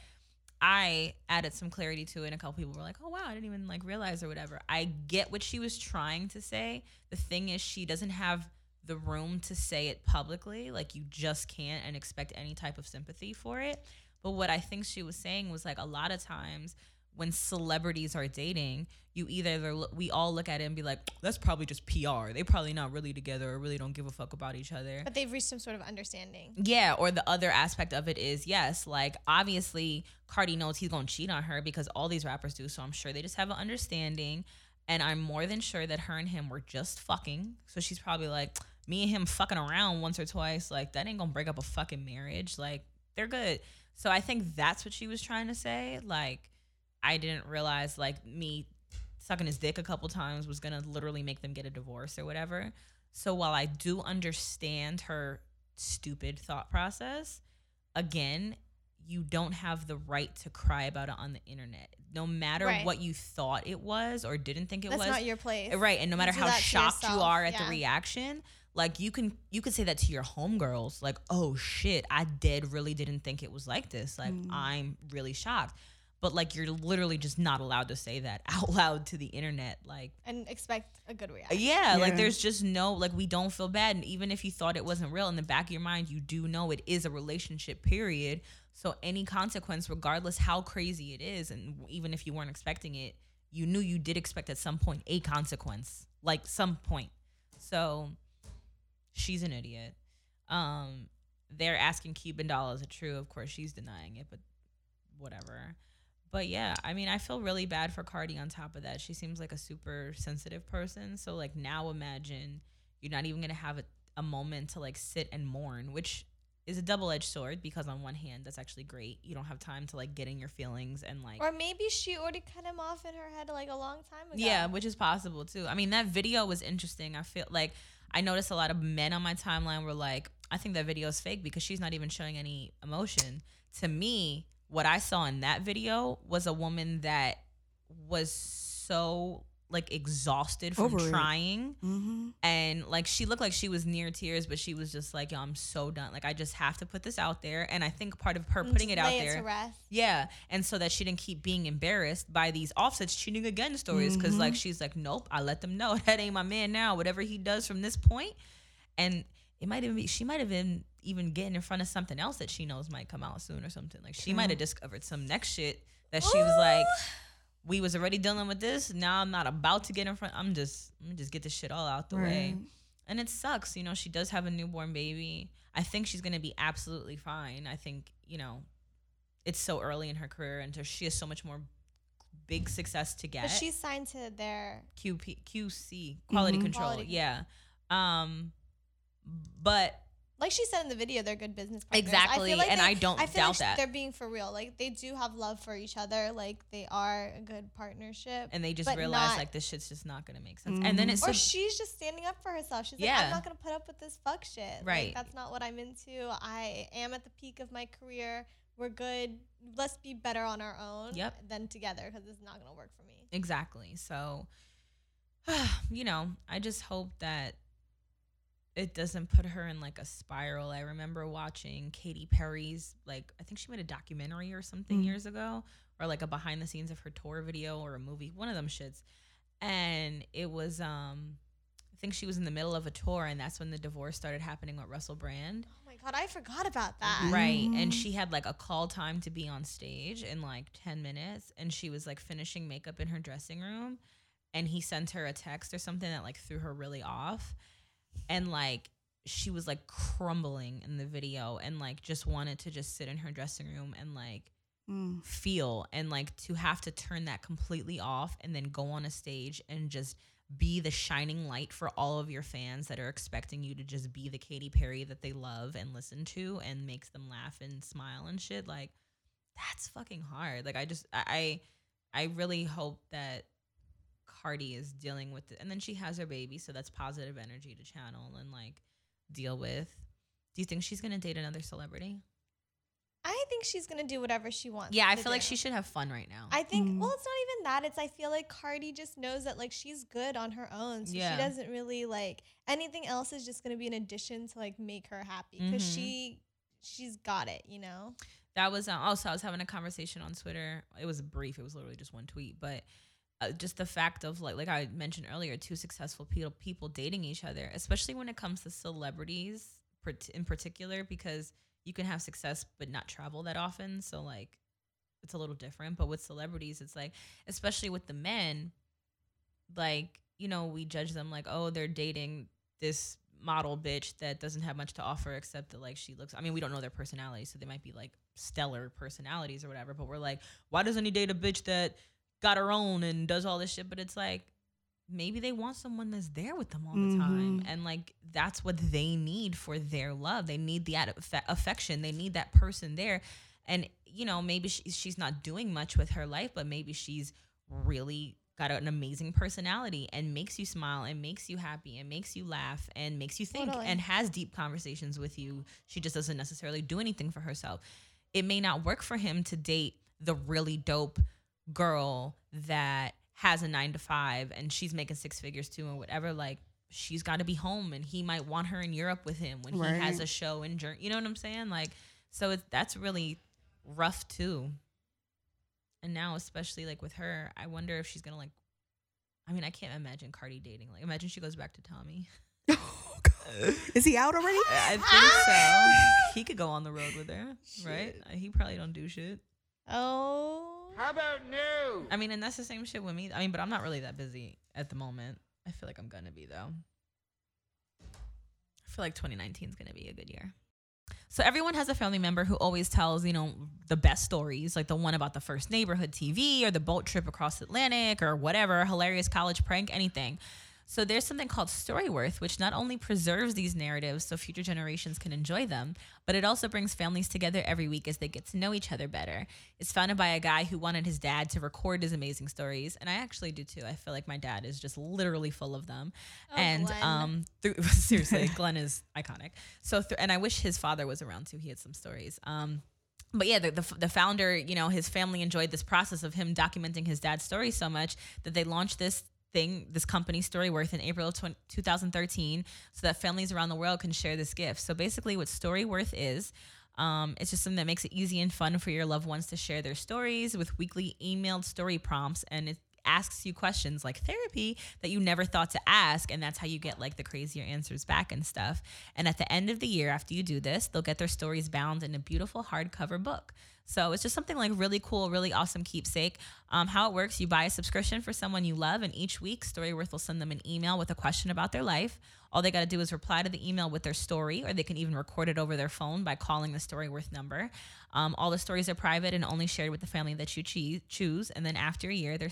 I added some clarity to it, and a couple people were like, oh, wow, I didn't even like realize or whatever. I get what she was trying to say. The thing is, she doesn't have the room to say it publicly. Like, you just can't and expect any type of sympathy for it. But what I think she was saying was like a lot of times when celebrities are dating, you we all look at it and be like, that's probably just PR. They probably not really together or really don't give a fuck about each other. But they've reached some sort of understanding. Yeah, or the other aspect of it is, yes, like obviously Cardi knows he's going to cheat on her because all these rappers do. So I'm sure they just have an understanding. And I'm more than sure that her and him were just fucking. So she's probably like, me and him fucking around once or twice. Like that ain't going to break up a fucking marriage. Like they're good. So I think that's what she was trying to say. Like, I didn't realize, like, me sucking his dick a couple times was going to literally make them get a divorce or whatever. So while I do understand her stupid thought process, again, you don't have the right to cry about it on the internet, no matter what you thought it was or didn't think it was. That's not your place. Right. And no matter how shocked you are at the reaction, like you can say that to your homegirls, like, oh shit, I really didn't think it was like this. Like I'm really shocked. But like you're literally just not allowed to say that out loud to the internet, like, and expect a good reaction. Yeah, like there's just no, like, we don't feel bad. And even if you thought it wasn't real, in the back of your mind, you do know it is a relationship, period. So any consequence, regardless how crazy it is, and even if you weren't expecting it, you knew you did expect at some point a consequence, like some point. So she's an idiot. They're asking Cuban Doll, is it true? Of course, she's denying it, but whatever. But yeah, I mean, I feel really bad for Cardi on top of that. She seems like a super sensitive person. So like now imagine you're not even going to have a moment to like sit and mourn, which is a double-edged sword, because on one hand, that's actually great. You don't have time to like get in your feelings and like... Or maybe she already cut him off in her head like a long time ago. Yeah, which is possible too. I mean, that video was interesting. I feel like I noticed a lot of men on my timeline were like, I think that video is fake because she's not even showing any emotion. To me... what I saw in that video was a woman that was so like exhausted from trying. Mm-hmm. And like she looked like she was near tears, but she was just like, yo, I'm so done. Like I just have to put this out there. And I think part of her putting it out there. To rest. Yeah. And so that she didn't keep being embarrassed by these Offset's cheating again stories. Mm-hmm. Cause like she's like, nope, I let them know that ain't my man now. Whatever he does from this point. And it might even be, she might have been even getting in front of something else that she knows might come out soon or something. Like she might have discovered some next shit that she was like, we was already dealing with this. Now I'm not about to get in front. I'm just get this shit all out the way. And it sucks. You know, she does have a newborn baby. I think she's going to be absolutely fine. I think, you know, it's so early in her career and she has so much more big success to get. But she's signed to their QC, quality control. Quality. Yeah. But like she said in the video, they're good business partners. Exactly. I feel like I doubt that they're being for real. Like they do have love for each other. Like they are a good partnership. And they just realize like this shit's just not gonna make sense. Mm-hmm. And then it's she's just standing up for herself. She's like, I'm not gonna put up with this fuck shit. Right. Like, that's not what I'm into. I am at the peak of my career. We're good. Let's be better on our own than together, because it's not gonna work for me. Exactly. So, you know, I just hope that it doesn't put her in like a spiral. I remember watching Katy Perry's, like, I think she made a documentary or something years ago, or like a behind the scenes of her tour video or a movie, one of them shits. And it was, I think she was in the middle of a tour, and that's when the divorce started happening with Russell Brand. Oh my God, I forgot about that. Right. And she had like a call time to be on stage in like 10 minutes. And she was like finishing makeup in her dressing room. And he sent her a text or something that like threw her really off. And like she was like crumbling in the video, and like just wanted to just sit in her dressing room and like feel, and like to have to turn that completely off and then go on a stage and just be the shining light for all of your fans that are expecting you to just be the Katy Perry that they love and listen to and makes them laugh and smile and shit. Like that's fucking hard. Like I really hope that Cardi is dealing with it, and then she has her baby, so that's positive energy to channel and like deal with. Do you think she's gonna date another celebrity? I think she's gonna do whatever she wants. Yeah, I feel like she should have fun right now. I think well, it's not even that. It's I feel like Cardi just knows that like she's good on her own, so she doesn't really like anything else is just gonna be an addition to like make her happy, because she's got it, you know. That was also I was having a conversation on Twitter. It was brief. It was literally just one tweet, but. Just the fact of like I mentioned earlier, two successful people dating each other, especially when it comes to celebrities in particular, because you can have success but not travel that often. So like it's a little different. But with celebrities, it's like, especially with the men, like, you know, we judge them like, oh, they're dating this model bitch that doesn't have much to offer except that like she looks, I mean, we don't know their personality, so they might be like stellar personalities or whatever. But we're like, why doesn't he date a bitch that got her own and does all this shit? But it's like, maybe they want someone that's there with them all the time. And like, that's what they need for their love. They need the affection. They need that person there. And, you know, maybe she's not doing much with her life, but maybe she's really got an amazing personality and makes you smile and makes you happy and makes you laugh and makes you think and has deep conversations with you. She just doesn't necessarily do anything for herself. it may not work for him to date the really dope girl that has a 9-to-5 and she's making six figures too and whatever. Like, she's got to be home, and he might want her in Europe with him when right. he has a show in Germany. You know what I'm saying? Like, so that's really rough too. And now, especially like with her, I wonder if she's going to like, I mean, I can't imagine Cardi dating. Like, imagine she goes back to Tommy. Oh, God. Is he out already? I think so. He could go on the road with her, right? Shit. He probably don't do shit. Oh. How about no? I mean, and that's the same shit with me. I mean, but I'm not really that busy at the moment. I feel like I'm going to be, though. I feel like 2019 is going to be a good year. So everyone has a family member who always tells, you know, the best stories, like the one about the first neighborhood TV or the boat trip across Atlantic or whatever, hilarious college prank, anything. So there's something called Storyworth, which not only preserves these narratives so future generations can enjoy them, but it also brings families together every week as they get to know each other better. It's founded by a guy who wanted his dad to record his amazing stories. And I actually do too. I feel like my dad is just literally full of them. Oh, and Glenn. Seriously, Glenn is iconic. So, and I wish his father was around too. He had some stories. But yeah, the founder, you know, his family enjoyed this process of him documenting his dad's story so much that they launched this company Storyworth in April of 2013 so that families around the world can share this gift. So basically what Storyworth is, it's just something that makes it easy and fun for your loved ones to share their stories with weekly emailed story prompts, and it asks you questions like therapy that you never thought to ask, and that's how you get like the crazier answers back and stuff. And at the end of the year, after you do this, they'll get their stories bound in a beautiful hardcover book. So it's just something like really cool, really awesome keepsake. How it works, you buy a subscription for someone you love, and each week Storyworth will send them an email with a question about their life. All they got to do is reply to the email with their story, or they can even record it over their phone by calling the Storyworth number. All the stories are private and only shared with the family that you choose. And then after a year, the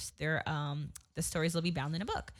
stories will be bound in a book.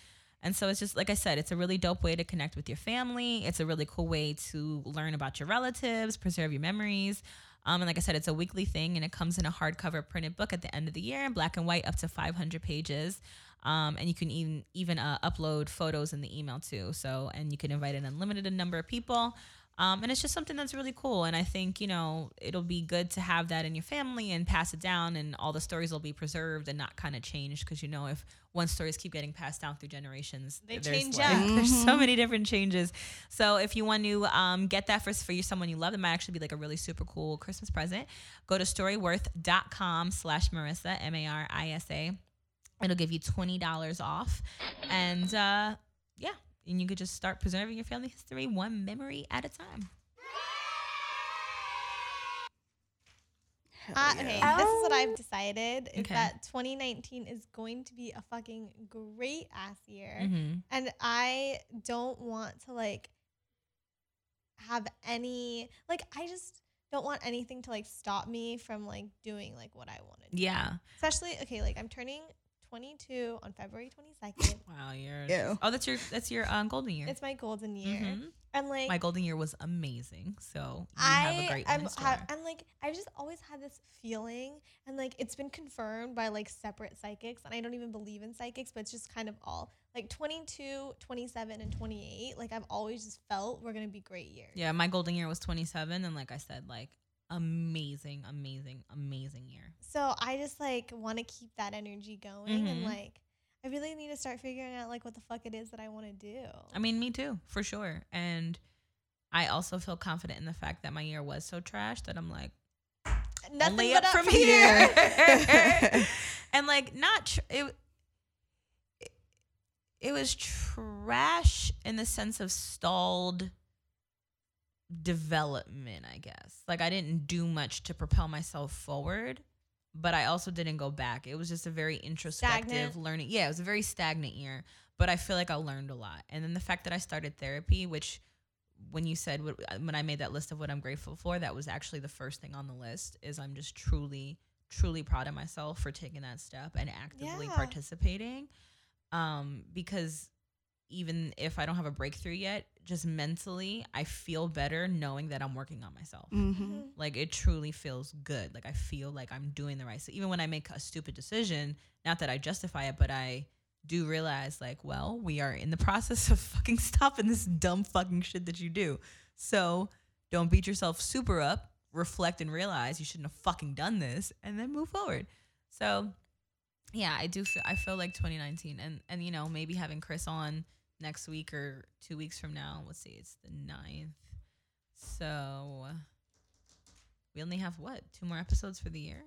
And so it's just, like I said, it's a really dope way to connect with your family. It's a really cool way to learn about your relatives, preserve your memories. And like I said, it's a weekly thing, and it comes in a hardcover printed book at the end of the year in black and white, up to 500 pages. And you can even upload photos in the email too. So, and you can invite an unlimited number of people. And it's just something that's really cool. And I think, you know, it'll be good to have that in your family and pass it down, and all the stories will be preserved and not kind of changed. Cause you know, if once stories keep getting passed down through generations, they change up. Mm-hmm. There's so many different changes. So if you want to get that for someone you love, it might actually be like a really super cool Christmas present. Go to storyworth.com/Marissa, MARISA. It'll give you $20 off. And yeah. And you could just start preserving your family history one memory at a time. Okay, this is what I've decided, is that 2019 is going to be a fucking great ass year. Mm-hmm. And I don't want to like have any, like I just don't want anything to like stop me from like doing like what I want to do. Yeah. Especially, okay, like I'm turning 22 on February 22nd. Wow, that's your golden year. It's my golden year, mm-hmm. and like my golden year was amazing. So I'm like I've just always had this feeling, and like it's been confirmed by like separate psychics, and I don't even believe in psychics, but it's just kind of all like 22, 27, and 28. Like I've always just felt we're gonna be great years. Yeah, my golden year was 27, and like I said, like. Amazing year. So I just like want to keep that energy going, mm-hmm. and like I really need to start figuring out like what the fuck it is that I want to do. I mean, me too, for sure. And I also feel confident in the fact that my year was so trash that I'm like, nothing only but up from here. And like it was trash in the sense of stalled development, I guess. Like I didn't do much to propel myself forward, but I also didn't go back. It was just a very introspective learning. Yeah, it was a very stagnant year, but I feel like I learned a lot. And then the fact that I started therapy, which when you said, when I made that list of what I'm grateful for, that was actually the first thing on the list, is I'm just truly proud of myself for taking that step and actively participating. Because even if I don't have a breakthrough yet, just mentally, I feel better knowing that I'm working on myself. Mm-hmm. Like it truly feels good. Like I feel like I'm doing the right. So even when I make a stupid decision, not that I justify it, but I do realize like, well, we are in the process of fucking stopping this dumb fucking shit that you do. So don't beat yourself super up. reflect and realize you shouldn't have fucking done this, and then move forward. So yeah, I feel like 2019 and you know, maybe having Chris on next week or 2 weeks from now, let's see, it's the 9th. So we only have what? 2 more episodes for the year?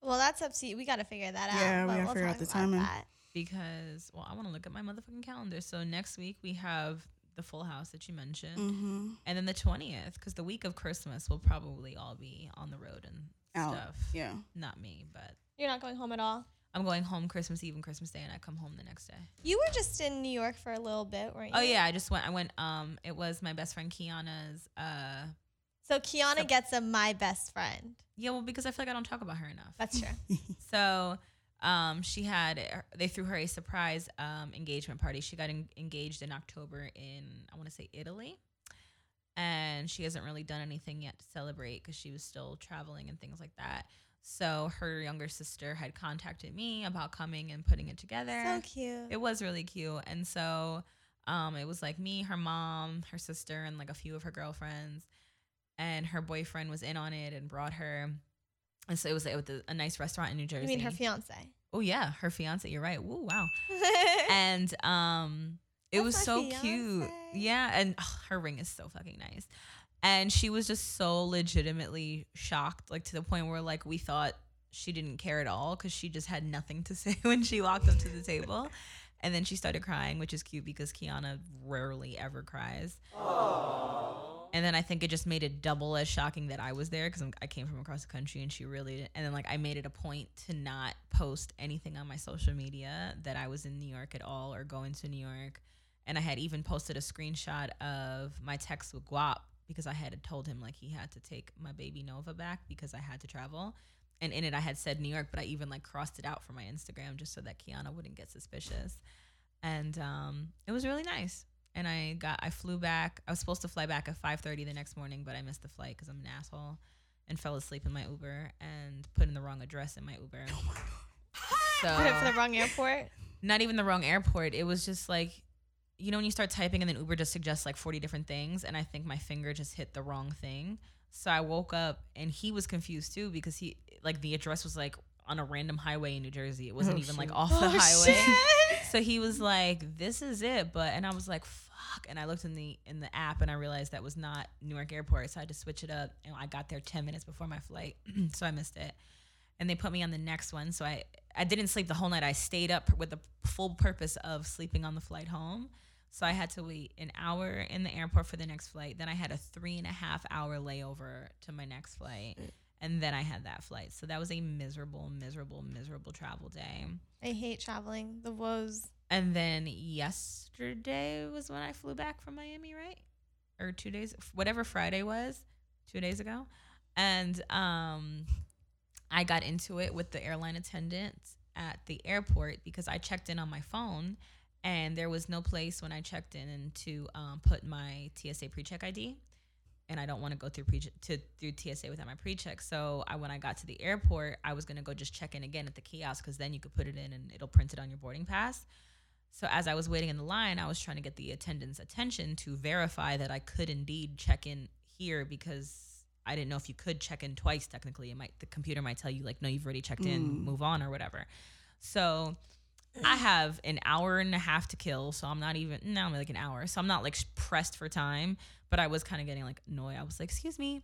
Well, that's up to you. We got to figure that out. Yeah, we got to figure out the timing. Because, well, I want to look at my motherfucking calendar. So next week we have the Full House that you mentioned. Mm-hmm. And then the 20th, because the week of Christmas we'll probably all be on the road and stuff. Yeah. Not me, but. You're not going home at all? I'm going home Christmas Eve and Christmas Day, and I come home the next day. You were just in New York for a little bit, weren't you? Oh, yeah. I went. It was my best friend Kiana's. So Kiana gets a my best friend. Yeah, well, because I feel like I don't talk about her enough. That's true. So they threw her a surprise engagement party. She got engaged in October in, I want to say, Italy. And she hasn't really done anything yet to celebrate because she was still traveling and things like that. So her younger sister had contacted me about coming and putting it together. So cute. It was really cute. And so it was like me, her mom, her sister, and like a few of her girlfriends. And her boyfriend was in on it and brought her. And so it was like a nice restaurant in New Jersey. You mean her fiance? Oh, yeah. Her fiance. You're right. Woo, wow. And it was so fiance. Cute. Yeah. And her ring is so fucking nice. And she was just so legitimately shocked, like to the point where like we thought she didn't care at all because she just had nothing to say when she walked up to the table. And then she started crying, which is cute because Kiana rarely ever cries. Aww. And then I think it just made it double as shocking that I was there because I came from across the country and she really didn't. And then like I made it a point to not post anything on my social media that I was in New York at all or going to New York. And I had even posted a screenshot of my text with Guap, because I had told him like he had to take my baby Nova back because I had to travel. And in it I had said New York, but I even like crossed it out for my Instagram just so that Kiana wouldn't get suspicious. And it was really nice. And I flew back. I was supposed to fly back at 5:30 the next morning, but I missed the flight because I'm an asshole and fell asleep in my Uber and put in the wrong address in my Uber. Oh my God. So, put it for the wrong airport? Not even the wrong airport. It was just like, you know when you start typing and then Uber just suggests like 40 different things, and I think my finger just hit the wrong thing. So I woke up and he was confused too because he like the address was like on a random highway in New Jersey. It wasn't even like off the highway. Shit. So he was like, "This is it," and I was like, "Fuck!" And I looked in the app and I realized that was not Newark Airport. So I had to switch it up, and I got there 10 minutes before my flight, so I missed it. And they put me on the next one, so I didn't sleep the whole night. I stayed up with the full purpose of sleeping on the flight home. So I had to wait an hour in the airport for the next flight. Then I had a 3.5-hour layover to my next flight. And then I had that flight. So that was a miserable, miserable, miserable travel day. I hate traveling. The woes. And then yesterday was when I flew back from Miami, right? Or 2 days. Whatever Friday was, 2 days ago. And I got into it with the airline attendant at the airport because I checked in on my phone. And there was no place when I checked in to put my TSA pre-check ID. And I don't want to go through through TSA without my pre-check. So when I got to the airport, I was going to go just check in again at the kiosk because then you could put it in and it'll print it on your boarding pass. So as I was waiting in the line, I was trying to get the attendant's attention to verify that I could indeed check in here because I didn't know if you could check in twice technically. The computer might tell you like, no, you've already checked in, move on or whatever. So I have an hour and a half to kill, so I'm not even, no, I'm like an hour. So I'm not like pressed for time, but I was kind of getting like annoyed. I was like, excuse me.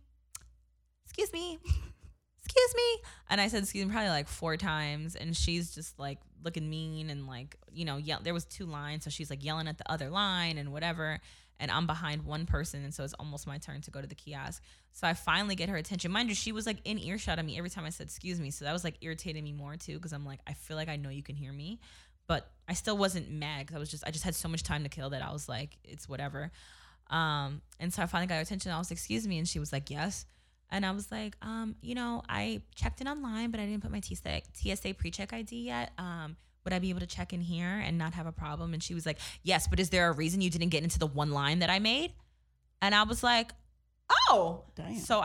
And I said, excuse me, probably like 4 times. And she's just like looking mean and like, you know, there was 2 lines. So she's like yelling at the other line and whatever. And I'm behind one person. And so it's almost my turn to go to the kiosk. So I finally get her attention. Mind you, she was like in earshot of me every time I said, excuse me. So that was like irritating me more too. Cause I'm like, I feel like I know you can hear me, but I still wasn't mad. Cause I just had so much time to kill that I was like, it's whatever. And so I finally got her attention. I was like, excuse me. And she was like, yes. And I was like, you know, I checked in online, but I didn't put my TSA pre-check ID yet. Would I be able to check in here and not have a problem? And she was like, yes, but is there a reason you didn't get into the one line that I made? And I was like, oh. Damn. So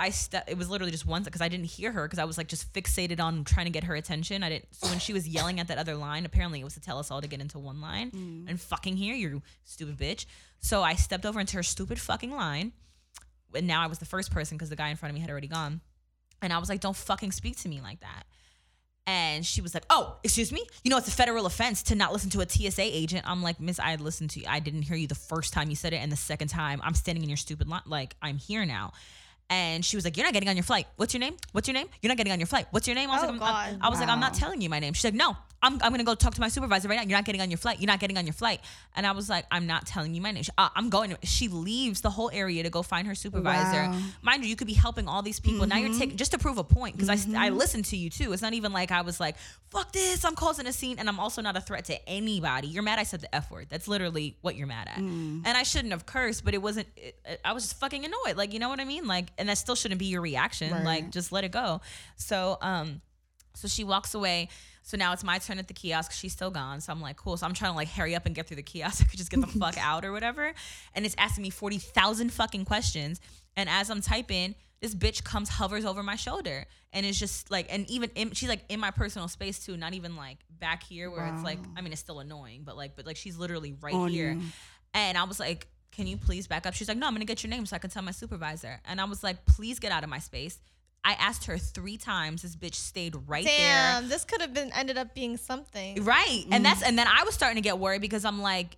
it was literally just once because I didn't hear her because I was like just fixated on trying to get her attention. So when she was yelling at that other line, apparently it was to tell us all to get into one line and fucking hear you, stupid bitch. So I stepped over into her stupid fucking line, and now I was the first person because the guy in front of me had already gone. And I was like, don't fucking speak to me like that. And she was like, oh, excuse me? You know, it's a federal offense to not listen to a TSA agent. I'm like, miss, I listened to you. I didn't hear you the first time you said it. And the second time I'm standing in your stupid line. Like, I'm here now. And she was like, you're not getting on your flight. What's your name? What's your name? You're not getting on your flight. What's your name? I was like, I'm not telling you my name. She's like, no, I'm going to go talk to my supervisor right now. You're not getting on your flight. You're not getting on your flight. And I was like, I'm not telling you my name. I'm going. She leaves the whole area to go find her supervisor. Wow. Mind you, you could be helping all these people. Mm-hmm. Now you're taking, just to prove a point, because I listened to you too. It's not even like I was like, fuck this, I'm causing a scene. And I'm also not a threat to anybody. You're mad I said the F word. That's literally what you're mad at. Mm. And I shouldn't have cursed, but it wasn't, I was just fucking annoyed. Like, you know what I mean? Like, and that still shouldn't be your reaction. Right. Like, just let it go. So she walks away. So now it's my turn at the kiosk. She's still gone. So I'm like, cool. So I'm trying to like hurry up and get through the kiosk. I could just get the fuck out or whatever. And it's asking me 40,000 fucking questions. And as I'm typing, this bitch comes, hovers over my shoulder. And it's just like, and even in, she's like in my personal space too. Not even like back here where it's like, I mean, it's still annoying, but like she's literally right here. You. And I was like, can you please back up? She's like, no, I'm going to get your name so I can tell my supervisor. And I was like, please get out of my space. I asked her 3 times. This bitch stayed right there. Damn, this could have been ended up being something. Right. Mm. And then I was starting to get worried because I'm like,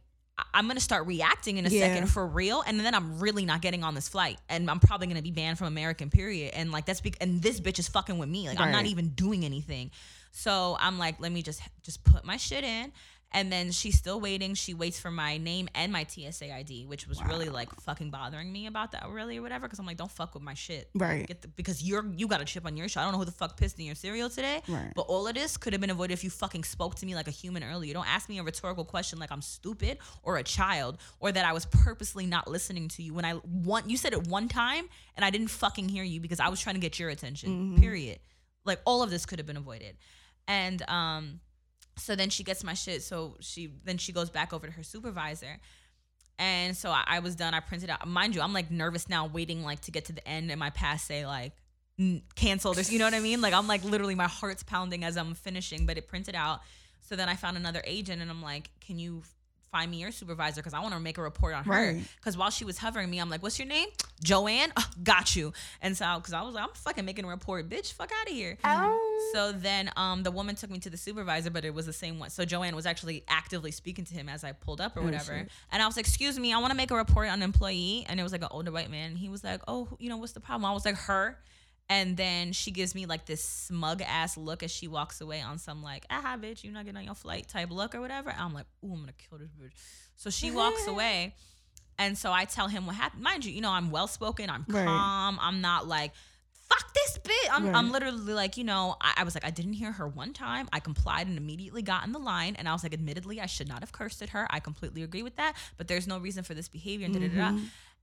I'm going to start reacting in a second for real. And then I'm really not getting on this flight. And I'm probably going to be banned from American, period. And like, and this bitch is fucking with me. Like, right. I'm not even doing anything. So I'm like, let me just put my shit in. And then she's still waiting. She waits for my name and my TSA ID, which was really like fucking bothering me about that really or whatever. Cause I'm like, don't fuck with my shit. Right. Because you got a chip on your shoulder. I don't know who the fuck pissed in your cereal today. Right. But all of this could have been avoided if you fucking spoke to me like a human earlier. Don't ask me a rhetorical question like I'm stupid or a child or that I was purposely not listening to you. When you said it one time and I didn't fucking hear you because I was trying to get your attention, period. Like all of this could have been avoided. And, so then she gets my shit. So she goes back over to her supervisor. And so I was done. I printed out. Mind you, I'm like nervous now waiting like to get to the end and my pass say like canceled. You know what I mean? Like I'm like literally my heart's pounding as I'm finishing, but it printed out. So then I found another agent and I'm like, can you find me your supervisor because I want to make a report on her. Because while she was hovering me, I'm like, what's your name? Joanne? Oh, got you. And so, because I was like, I'm fucking making a report, bitch. Fuck out of here. Oh. So then the woman took me to the supervisor, but it was the same one. So Joanne was actually actively speaking to him as I pulled up or whatever. Shit. And I was like, excuse me, I want to make a report on an employee. And it was like an older white man. And he was like, oh, you know, what's the problem? I was like, her. And then she gives me like this smug ass look as she walks away on some like, aha, bitch, you're not getting on your flight type look or whatever. And I'm like, ooh, I'm gonna kill this bitch. So she walks away. And so I tell him what happened. Mind you, you know, I'm well-spoken, I'm calm. I'm not like, fuck this bitch. I'm literally like, you know, I was like, I didn't hear her one time. I complied and immediately got in the line. And I was like, admittedly, I should not have cursed at her. I completely agree with that. But there's no reason for this behavior.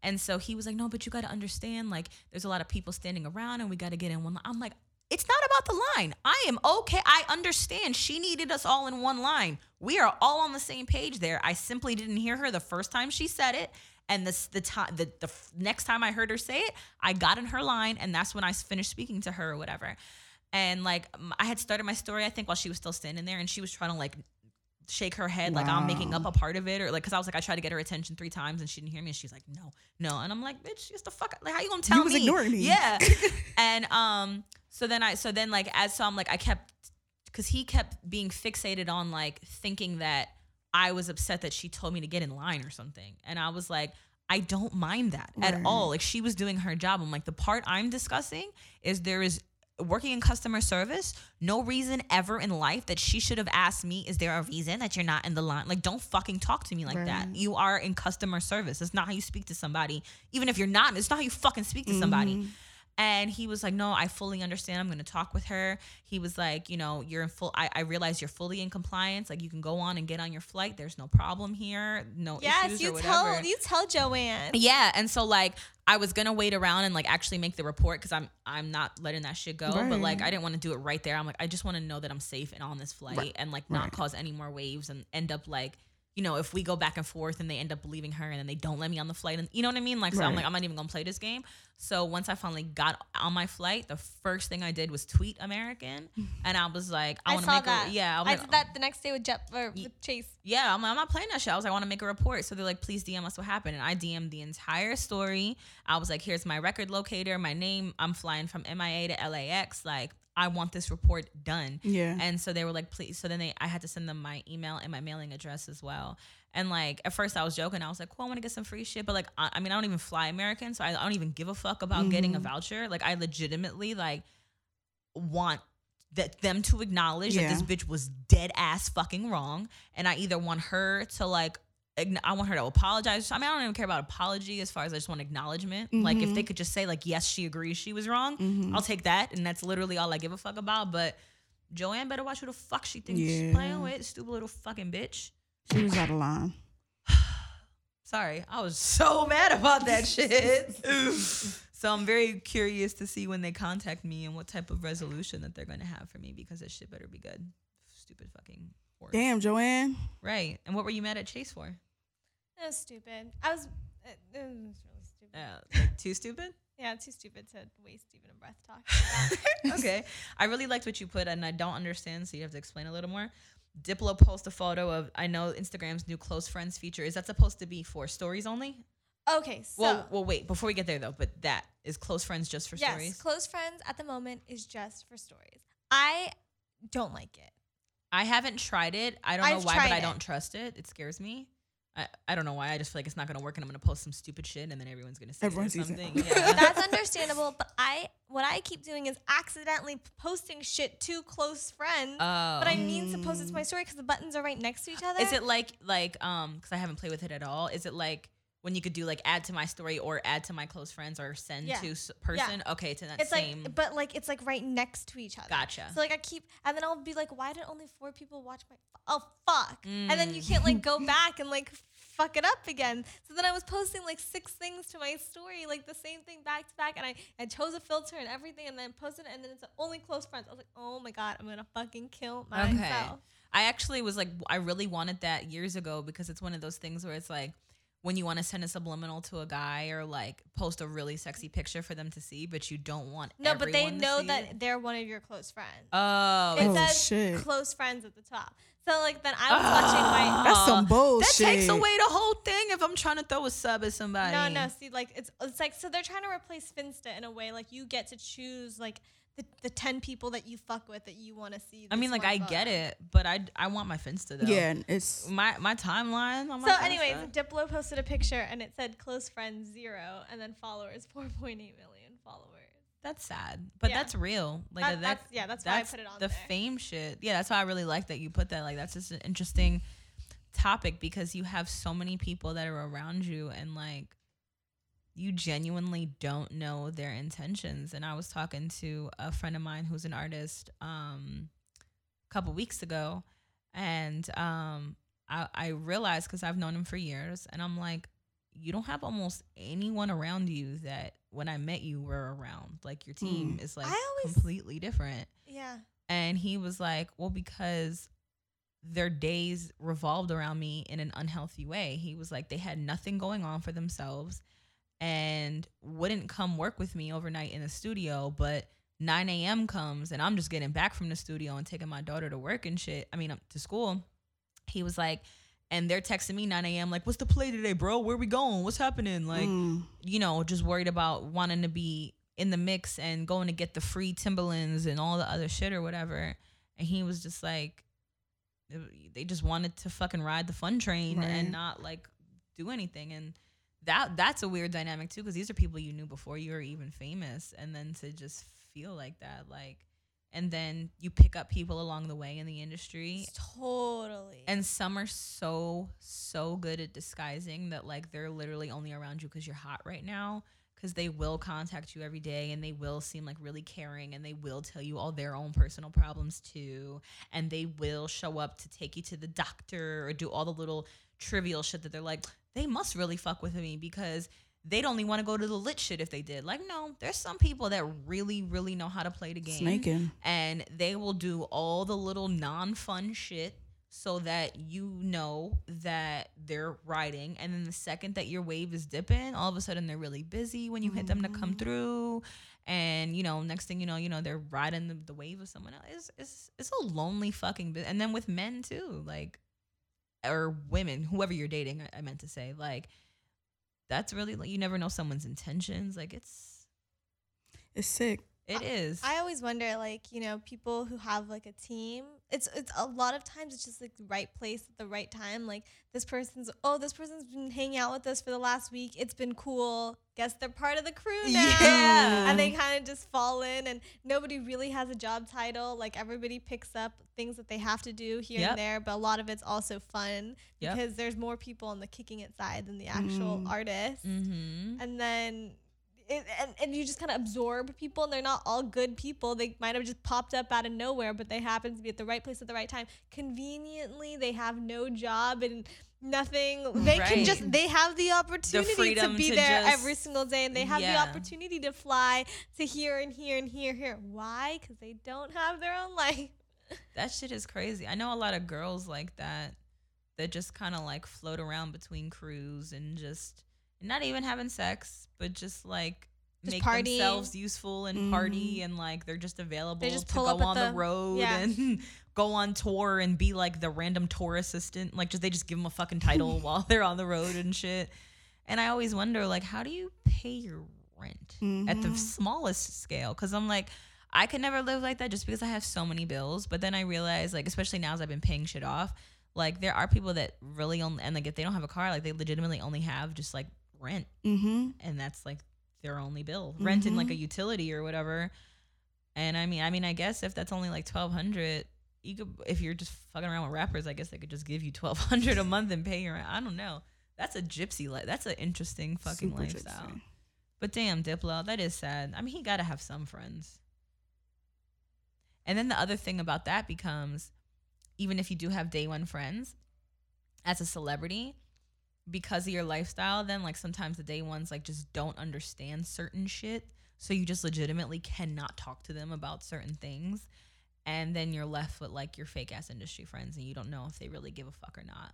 And so he was like, no, but you got to understand, like, there's a lot of people standing around and we got to get in one line. I'm like, it's not about the line. I am okay. I understand. She needed us all in one line. We are all on the same page there. I simply didn't hear her the first time she said it. And the next time I heard her say it, I got in her line. And that's when I finished speaking to her or whatever. And, like, I had started my story, I think, while she was still standing there. And she was trying to, like, shake her head like I'm making up a part of it or like because I was like I tried to get her attention 3 times and she didn't hear me and she's like no and I'm like bitch just the fuck like how you gonna tell me? You was ignoring me. Yeah. And so I'm like I kept because he kept being fixated on like thinking that I was upset that she told me to get in line or something and I was like I don't mind that at all like she was doing her job. I'm like the part I'm discussing is there is working in customer service, no reason ever in life that she should have asked me, is there a reason that you're not in the line? Like, don't fucking talk to me like that. You are in customer service. That's not how you speak to somebody. Even if you're not, it's not how you fucking speak to somebody. And he was like, no, I fully understand. I'm going to talk with her. He was like, you know, you're in full, I realize you're fully in compliance. Like you can go on and get on your flight. There's no problem here. No issues or whatever. Yes, you tell Joanne. Yeah. And so like, I was going to wait around and like actually make the report because I'm not letting that shit go. Right. But like, I didn't want to do it right there. I'm like, I just want to know that I'm safe and on this flight and like not cause any more waves and end up like, you know, if we go back and forth and they end up believing her and then they don't let me on the flight, and you know what I mean? Like, so I'm like, I'm not even gonna play this game. So once I finally got on my flight, the first thing I did was tweet American, and I was like, I want to make that. I did that the next day with Jeff or with Chase. Yeah, I'm not playing that shit. I was like, I want to make a report. So they're like, please DM us what happened, and I DM'd the entire story. I was like, here's my record locator, my name. I'm flying from MIA to LAX. Like, I want this report done. Yeah. And so they were like, please. So then I had to send them my email and my mailing address as well. And like, at first I was joking. I was like, cool, I want to get some free shit. But like, I mean, I don't even fly American. So I don't even give a fuck about getting a voucher. Like, I legitimately like want them to acknowledge that this bitch was dead ass fucking wrong. And I either want her to like, I want her to apologize. I mean, I don't even care about apology as far as I just want acknowledgement. Mm-hmm. Like, if they could just say, like, yes, she agrees she was wrong, I'll take that. And that's literally all I give a fuck about. But Joanne better watch who the fuck she thinks she's playing with. Stupid little fucking bitch. She was out of line. Sorry. I was so mad about that shit. So I'm very curious to see when they contact me and what type of resolution that they're going to have for me, because that shit better be good. Stupid fucking horse. Damn, Joanne. Right. And what were you mad at Chase for? That was stupid. It was really stupid. Like, too stupid? Yeah, too stupid to waste even a breath talking about. Okay. I really liked what you put, and I don't understand, so you have to explain a little more. Diplo posts a photo of, I know, Instagram's new close friends feature. Is that supposed to be for stories only? Okay, so. Well, wait, before we get there, though, but that is close friends just for stories? Yes, close friends at the moment is just for stories. I don't like it. I haven't tried it. I don't know why, but I don't trust it. It scares me. I don't know why. I just feel like it's not going to work, and I'm going to post some stupid shit, and then everyone's going to see it or something. Yeah. That's understandable, but what I keep doing is accidentally posting shit to close friends, but I mean to post it to my story because the buttons are right next to each other. Is it like because I haven't played with it at all, is it like when you could do like add to my story or add to my close friends or send to person? Yeah. Okay, to that it's same. Like, but like it's like right next to each other. Gotcha. So like I keep, and then I'll be like, why did only 4 people watch my? Oh fuck! And then you can't like go back and like fuck it up again. So then I was posting like 6 things to my story, like the same thing back to back, and I chose a filter and everything, and then posted it, and then it's only close friends. I was like, oh my god, I'm gonna fucking kill myself. Okay. I actually was like, I really wanted that years ago because it's one of those things where it's like, when you want to send a subliminal to a guy or like post a really sexy picture for them to see, but you don't want everyone to see. No, but they know that they're one of your close friends. Oh, it says shit. Close friends at the top. So like then I was watching my. That's some bullshit. That takes away the whole thing if I'm trying to throw a sub at somebody. No. See, like it's like, so they're trying to replace Finsta in a way. Like you get to choose like the 10 people that you fuck with that you want to see. I mean, like I get it, but I want my Finsta though. Yeah, it's my timeline. On my so anyways, Diplo posted a picture and it said close friends 0 and then followers 4.8 million followers. That's sad, but that's real. Like that's why I put it on the there. Fame shit. Yeah, that's why I really like that you put that. Like that's just an interesting topic because you have so many people that are around you and like. You genuinely don't know their intentions. And I was talking to a friend of mine who's an artist a couple weeks ago. And I realized, because I've known him for years, and I'm like, you don't have almost anyone around you that when I met you were around. Like your team is like completely different. Yeah. And he was like, well, because their days revolved around me in an unhealthy way. He was like, they had nothing going on for themselves. And wouldn't come work with me overnight in the studio, but 9 a.m. comes and I'm just getting back from the studio and taking my daughter to work and shit. I mean, to school. He was like, and they're texting me 9 a.m. like, what's the play today, bro? Where we going? What's happening? Like, you know, just worried about wanting to be in the mix and going to get the free Timberlands and all the other shit or whatever. And he was just like, they just wanted to fucking ride the fun train and not like do anything. And that's a weird dynamic too, because these are people you knew before you were even famous, and then to just feel like that, like, and then you pick up people along the way in the industry. Totally. And some are so good at disguising that, like, they're literally only around you because you're hot right now, because they will contact you every day and they will seem like really caring and they will tell you all their own personal problems too, and they will show up to take you to the doctor or do all the little trivial shit that they're like, they must really fuck with me because they'd only want to go to the lit shit if they did. Like, no, there's some people that really, really know how to play the game. Snaking. And they will do all the little non-fun shit so that you know that they're riding. And then the second that your wave is dipping, all of a sudden they're really busy when you hit them to come through. And, you know, next thing you know, they're riding the wave of someone else. It's a lonely fucking business. And then with men too, like, or women, whoever you're dating, I meant to say, like, that's really, like, you never know someone's intentions. Like, it's sick. It is. I always wonder, like, you know, people who have, like, a team, it's a lot of times it's just, like, the right place at the right time. Like, this person's been hanging out with us for the last week. It's been cool. Guess they're part of the crew now. Yeah. And they kind of just fall in, and nobody really has a job title. Like, everybody picks up things that they have to do here and there, but a lot of it's also fun because there's more people on the kicking it side than the actual artist. Mm-hmm. And then... And you just kind of absorb people, and they're not all good people. They might have just popped up out of nowhere, but they happen to be at the right place at the right time. Conveniently, they have no job and nothing. They can just, they have the opportunity to be there every single day, and they have the opportunity to fly to here and here. Why? Because they don't have their own life. That shit is crazy. I know a lot of girls like that just kind of like float around between crews and just... not even having sex, but just like just make party. Themselves useful and party, and like they're just available. They just to go on the road and go on tour and be like the random tour assistant. Like just they just give them a fucking title while they're on the road and shit. And I always wonder, like, how do you pay your rent at the smallest scale? Because I'm like, I could never live like that just because I have so many bills. But then I realize, like, especially now as I've been paying shit off, like there are people that really only, and like if they don't have a car, like they legitimately only have just like rent, and that's like their only bill, rent and like a utility or whatever. And I mean I guess if that's only like $1,200, you could, if you're just fucking around with rappers, I guess they could just give you $1,200 a month and pay your rent. I don't know. That's a gypsy life. That's an interesting fucking super lifestyle gypsy. But damn, Diplo, that is sad. I mean, he gotta have some friends. And then the other thing about that becomes, even if you do have day one friends as a celebrity, because of your lifestyle, then like sometimes the day ones like just don't understand certain shit, so you just legitimately cannot talk to them about certain things, and then you're left with like your fake ass industry friends, and you don't know if they really give a fuck or not.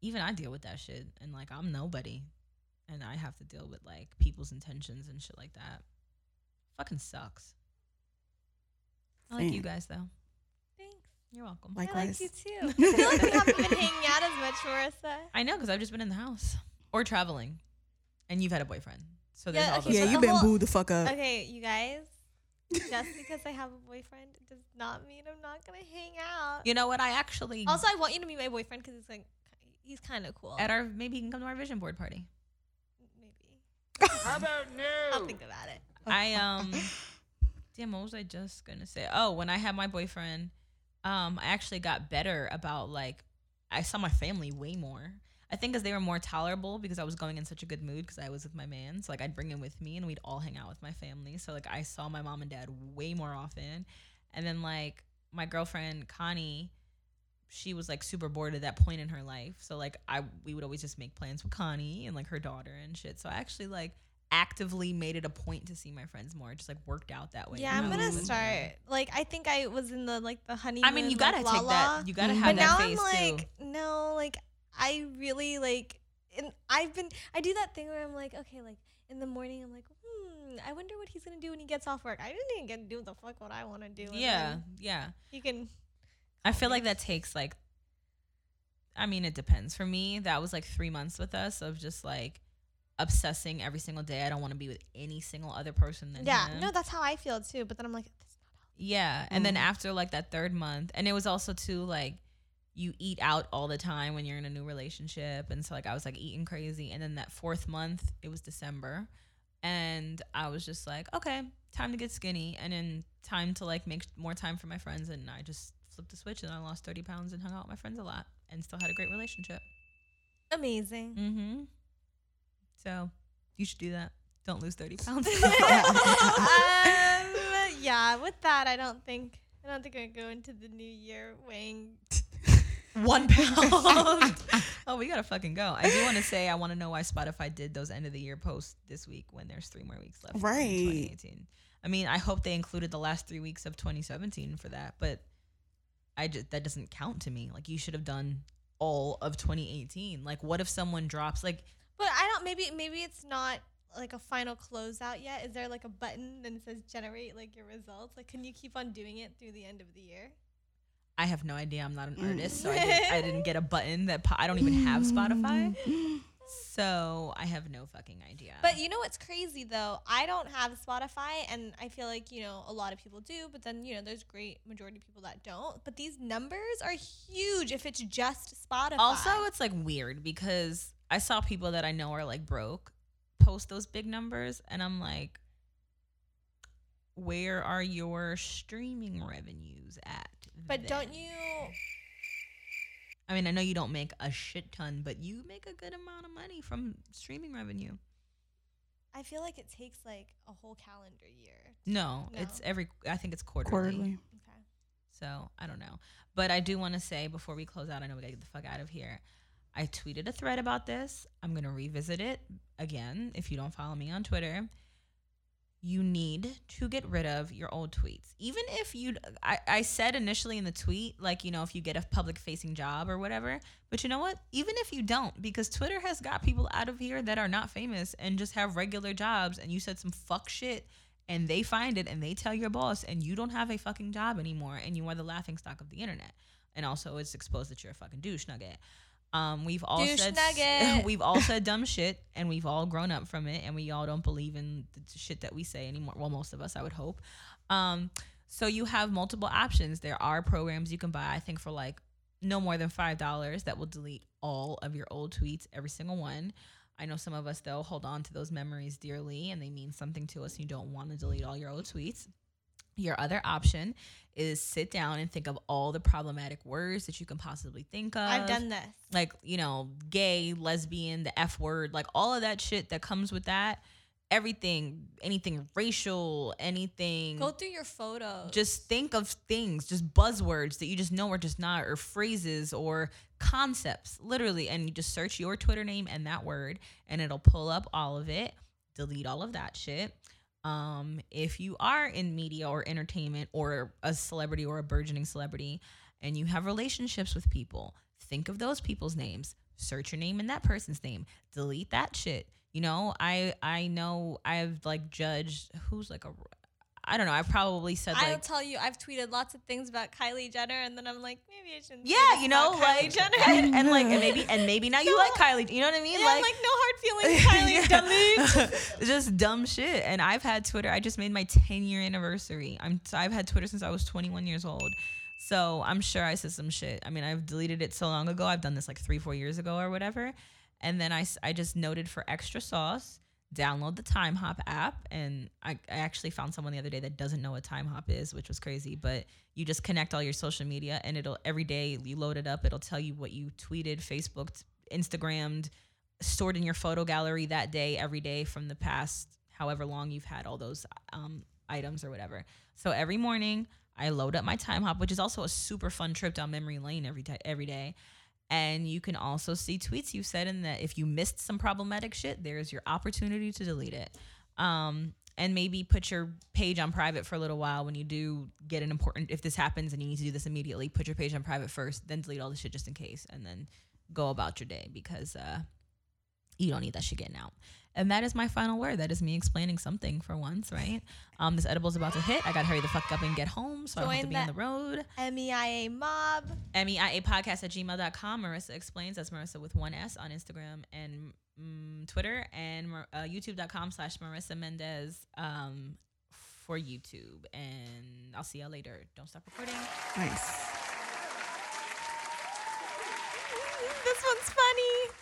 Even I deal with that shit, and like I'm nobody, and I have to deal with like people's intentions and shit like that. Fucking sucks. I like you guys though. You're welcome. Likewise. I like you too. I feel like we haven't been hanging out as much, Marissa. I know, because I've just been in the house or traveling, and you've had a boyfriend. So there's all those. Yeah, you've been booed the fuck up. Okay, you guys. Just because I have a boyfriend does not mean I'm not gonna hang out. You know what? I actually. Also, I want you to meet my boyfriend because he's kind of cool. At our maybe you can come to our vision board party. Maybe. How about no? I'll think about it. Damn, what was I just gonna say? Oh, when I had my boyfriend. I actually got better about, like, I saw my family way more. I think because they were more tolerable because I was going in such a good mood because I was with my man. So, like, I'd bring him with me and we'd all hang out with my family. So, like, I saw my mom and dad way more often. And then, like, my girlfriend, Connie, she was, like, super bored at that point in her life. So, like, we would always just make plans with Connie and, like, her daughter and shit. So, I actually, like, actively made it a point to see my friends more. It just like worked out that way. Yeah, I'm gonna start. Like I think I was in the like the honeymoon. I mean, you gotta take that. You gotta have that phase too. But now I'm like, no, like I really like, and I do that thing where I'm like, okay, like in the morning I'm like, I wonder what he's gonna do when he gets off work. I didn't even get to do the fuck what I want to do. Yeah. You can. I feel like that takes like. I mean, it depends. For me, that was like 3 months with us of just like. Obsessing every single day. I don't want to be with any single other person than him. No, that's how I feel too, but then I'm like, that's not how. And then after like that third month, and it was also too like you eat out all the time when you're in a new relationship, and so like I was like eating crazy, and then that fourth month it was December, and I was just like, okay, time to get skinny, and then time to like make more time for my friends, and I just flipped the switch and I lost 30 pounds and hung out with my friends a lot and still had a great relationship. Amazing. So you should do that. Don't lose 30 pounds. With that, I don't think I go into the new year weighing 1 pound. Oh, we gotta fucking go. I do want to say I want to know why Spotify did those end of the year posts this week when there's 3 more weeks left. Right. In 2018. I mean, I hope they included the last 3 weeks of 2017 for that, but that doesn't count to me. Like, you should have done all of 2018. Like, what if someone drops, like, but I don't, maybe it's not like a final closeout yet. Is there like a button that says generate like your results? Like, can you keep on doing it through the end of the year? I have no idea. I'm not an artist, so I didn't get a button that I don't even have Spotify. So I have no fucking idea. But you know what's crazy, though? I don't have Spotify, and I feel like, you know, a lot of people do. But then, you know, there's great majority of people that don't. But these numbers are huge if it's just Spotify. Also, it's, like, weird because I saw people that I know are, like, broke post those big numbers. And I'm like, where are your streaming revenues at? But don't you... I mean, I know you don't make a shit ton, but you make a good amount of money from streaming revenue. I feel like it takes like a whole calendar year. No, it's every, I think it's quarterly. Okay. So I don't know. But I do want to say before we close out, I know we got to get the fuck out of here. I tweeted a thread about this. I'm going to revisit it again. If you don't follow me on Twitter, you need to get rid of your old tweets. Even if you, I said initially in the tweet, like, you know, if you get a public facing job or whatever, but you know what? Even if you don't, because Twitter has got people out of here that are not famous and just have regular jobs, and you said some fuck shit and they find it and they tell your boss and you don't have a fucking job anymore and you are the laughingstock of the internet. And also it's exposed that you're a fucking douche nugget. We've all said dumb shit, and we've all grown up from it, and we all don't believe in the shit that we say anymore. Well, most of us, I would hope. So you have multiple options. There are programs you can buy, I think, for like no more than $5 that will delete all of your old tweets, every single one. I know some of us, though, hold on to those memories dearly, and they mean something to us, and you don't want to delete all your old tweets. Your other option is sit down and think of all the problematic words that you can possibly think of. I've done this. Like, you know, gay, lesbian, the F word, like all of that shit that comes with that. Everything, anything racial, anything. Go through your photos. Just think of things, just buzzwords that you just know are just not, or phrases or concepts, literally. And you just search your Twitter name and that word, and it'll pull up all of it. Delete all of that shit. If you are in media or entertainment or a celebrity or a burgeoning celebrity and you have relationships with people, think of those people's names, search your name and that person's name, delete that shit. You know, I know I've like judged who's like a, I don't know. I've probably said like... I'll tell you, I've tweeted lots of things about Kylie Jenner, and then I'm like, maybe I shouldn't say about like, Kylie Jenner. And like, and maybe now you like Kylie. You know what I mean? Yeah, like no hard feelings, Kylie. Delete. Just dumb shit. And I've had Twitter. I just made my 10-year anniversary. I've had Twitter since I was 21 years old. So I'm sure I said some shit. I mean, I've deleted it so long ago. I've done this like 3-4 years ago or whatever. And then I just noted for extra sauce, download the TimeHop app, and I actually found someone the other day that doesn't know what TimeHop is, which was crazy, but you just connect all your social media, and it'll every day you load it up, it'll tell you what you tweeted, Facebooked, Instagrammed, stored in your photo gallery that day, every day from the past however long you've had all those items or whatever. So every morning I load up my TimeHop, which is also a super fun trip down memory lane every day. And you can also see tweets you've said, in that if you missed some problematic shit, there's your opportunity to delete it. And maybe put your page on private for a little while when you do get an important, if this happens and you need to do this immediately, put your page on private first, then delete all the shit just in case, and then go about your day because you don't need that shit getting out. And that is my final word. That is me explaining something for once, right? This edible's about to hit. I got to hurry the fuck up and get home so I don't have to be on the road. MEIA mob. MEIApodcast@gmail.com. Marissa Explains. That's Marissa with one S on Instagram and Twitter, and youtube.com/Marissa Mendez for YouTube. And I'll see y'all later. Don't stop recording. Nice. This one's funny.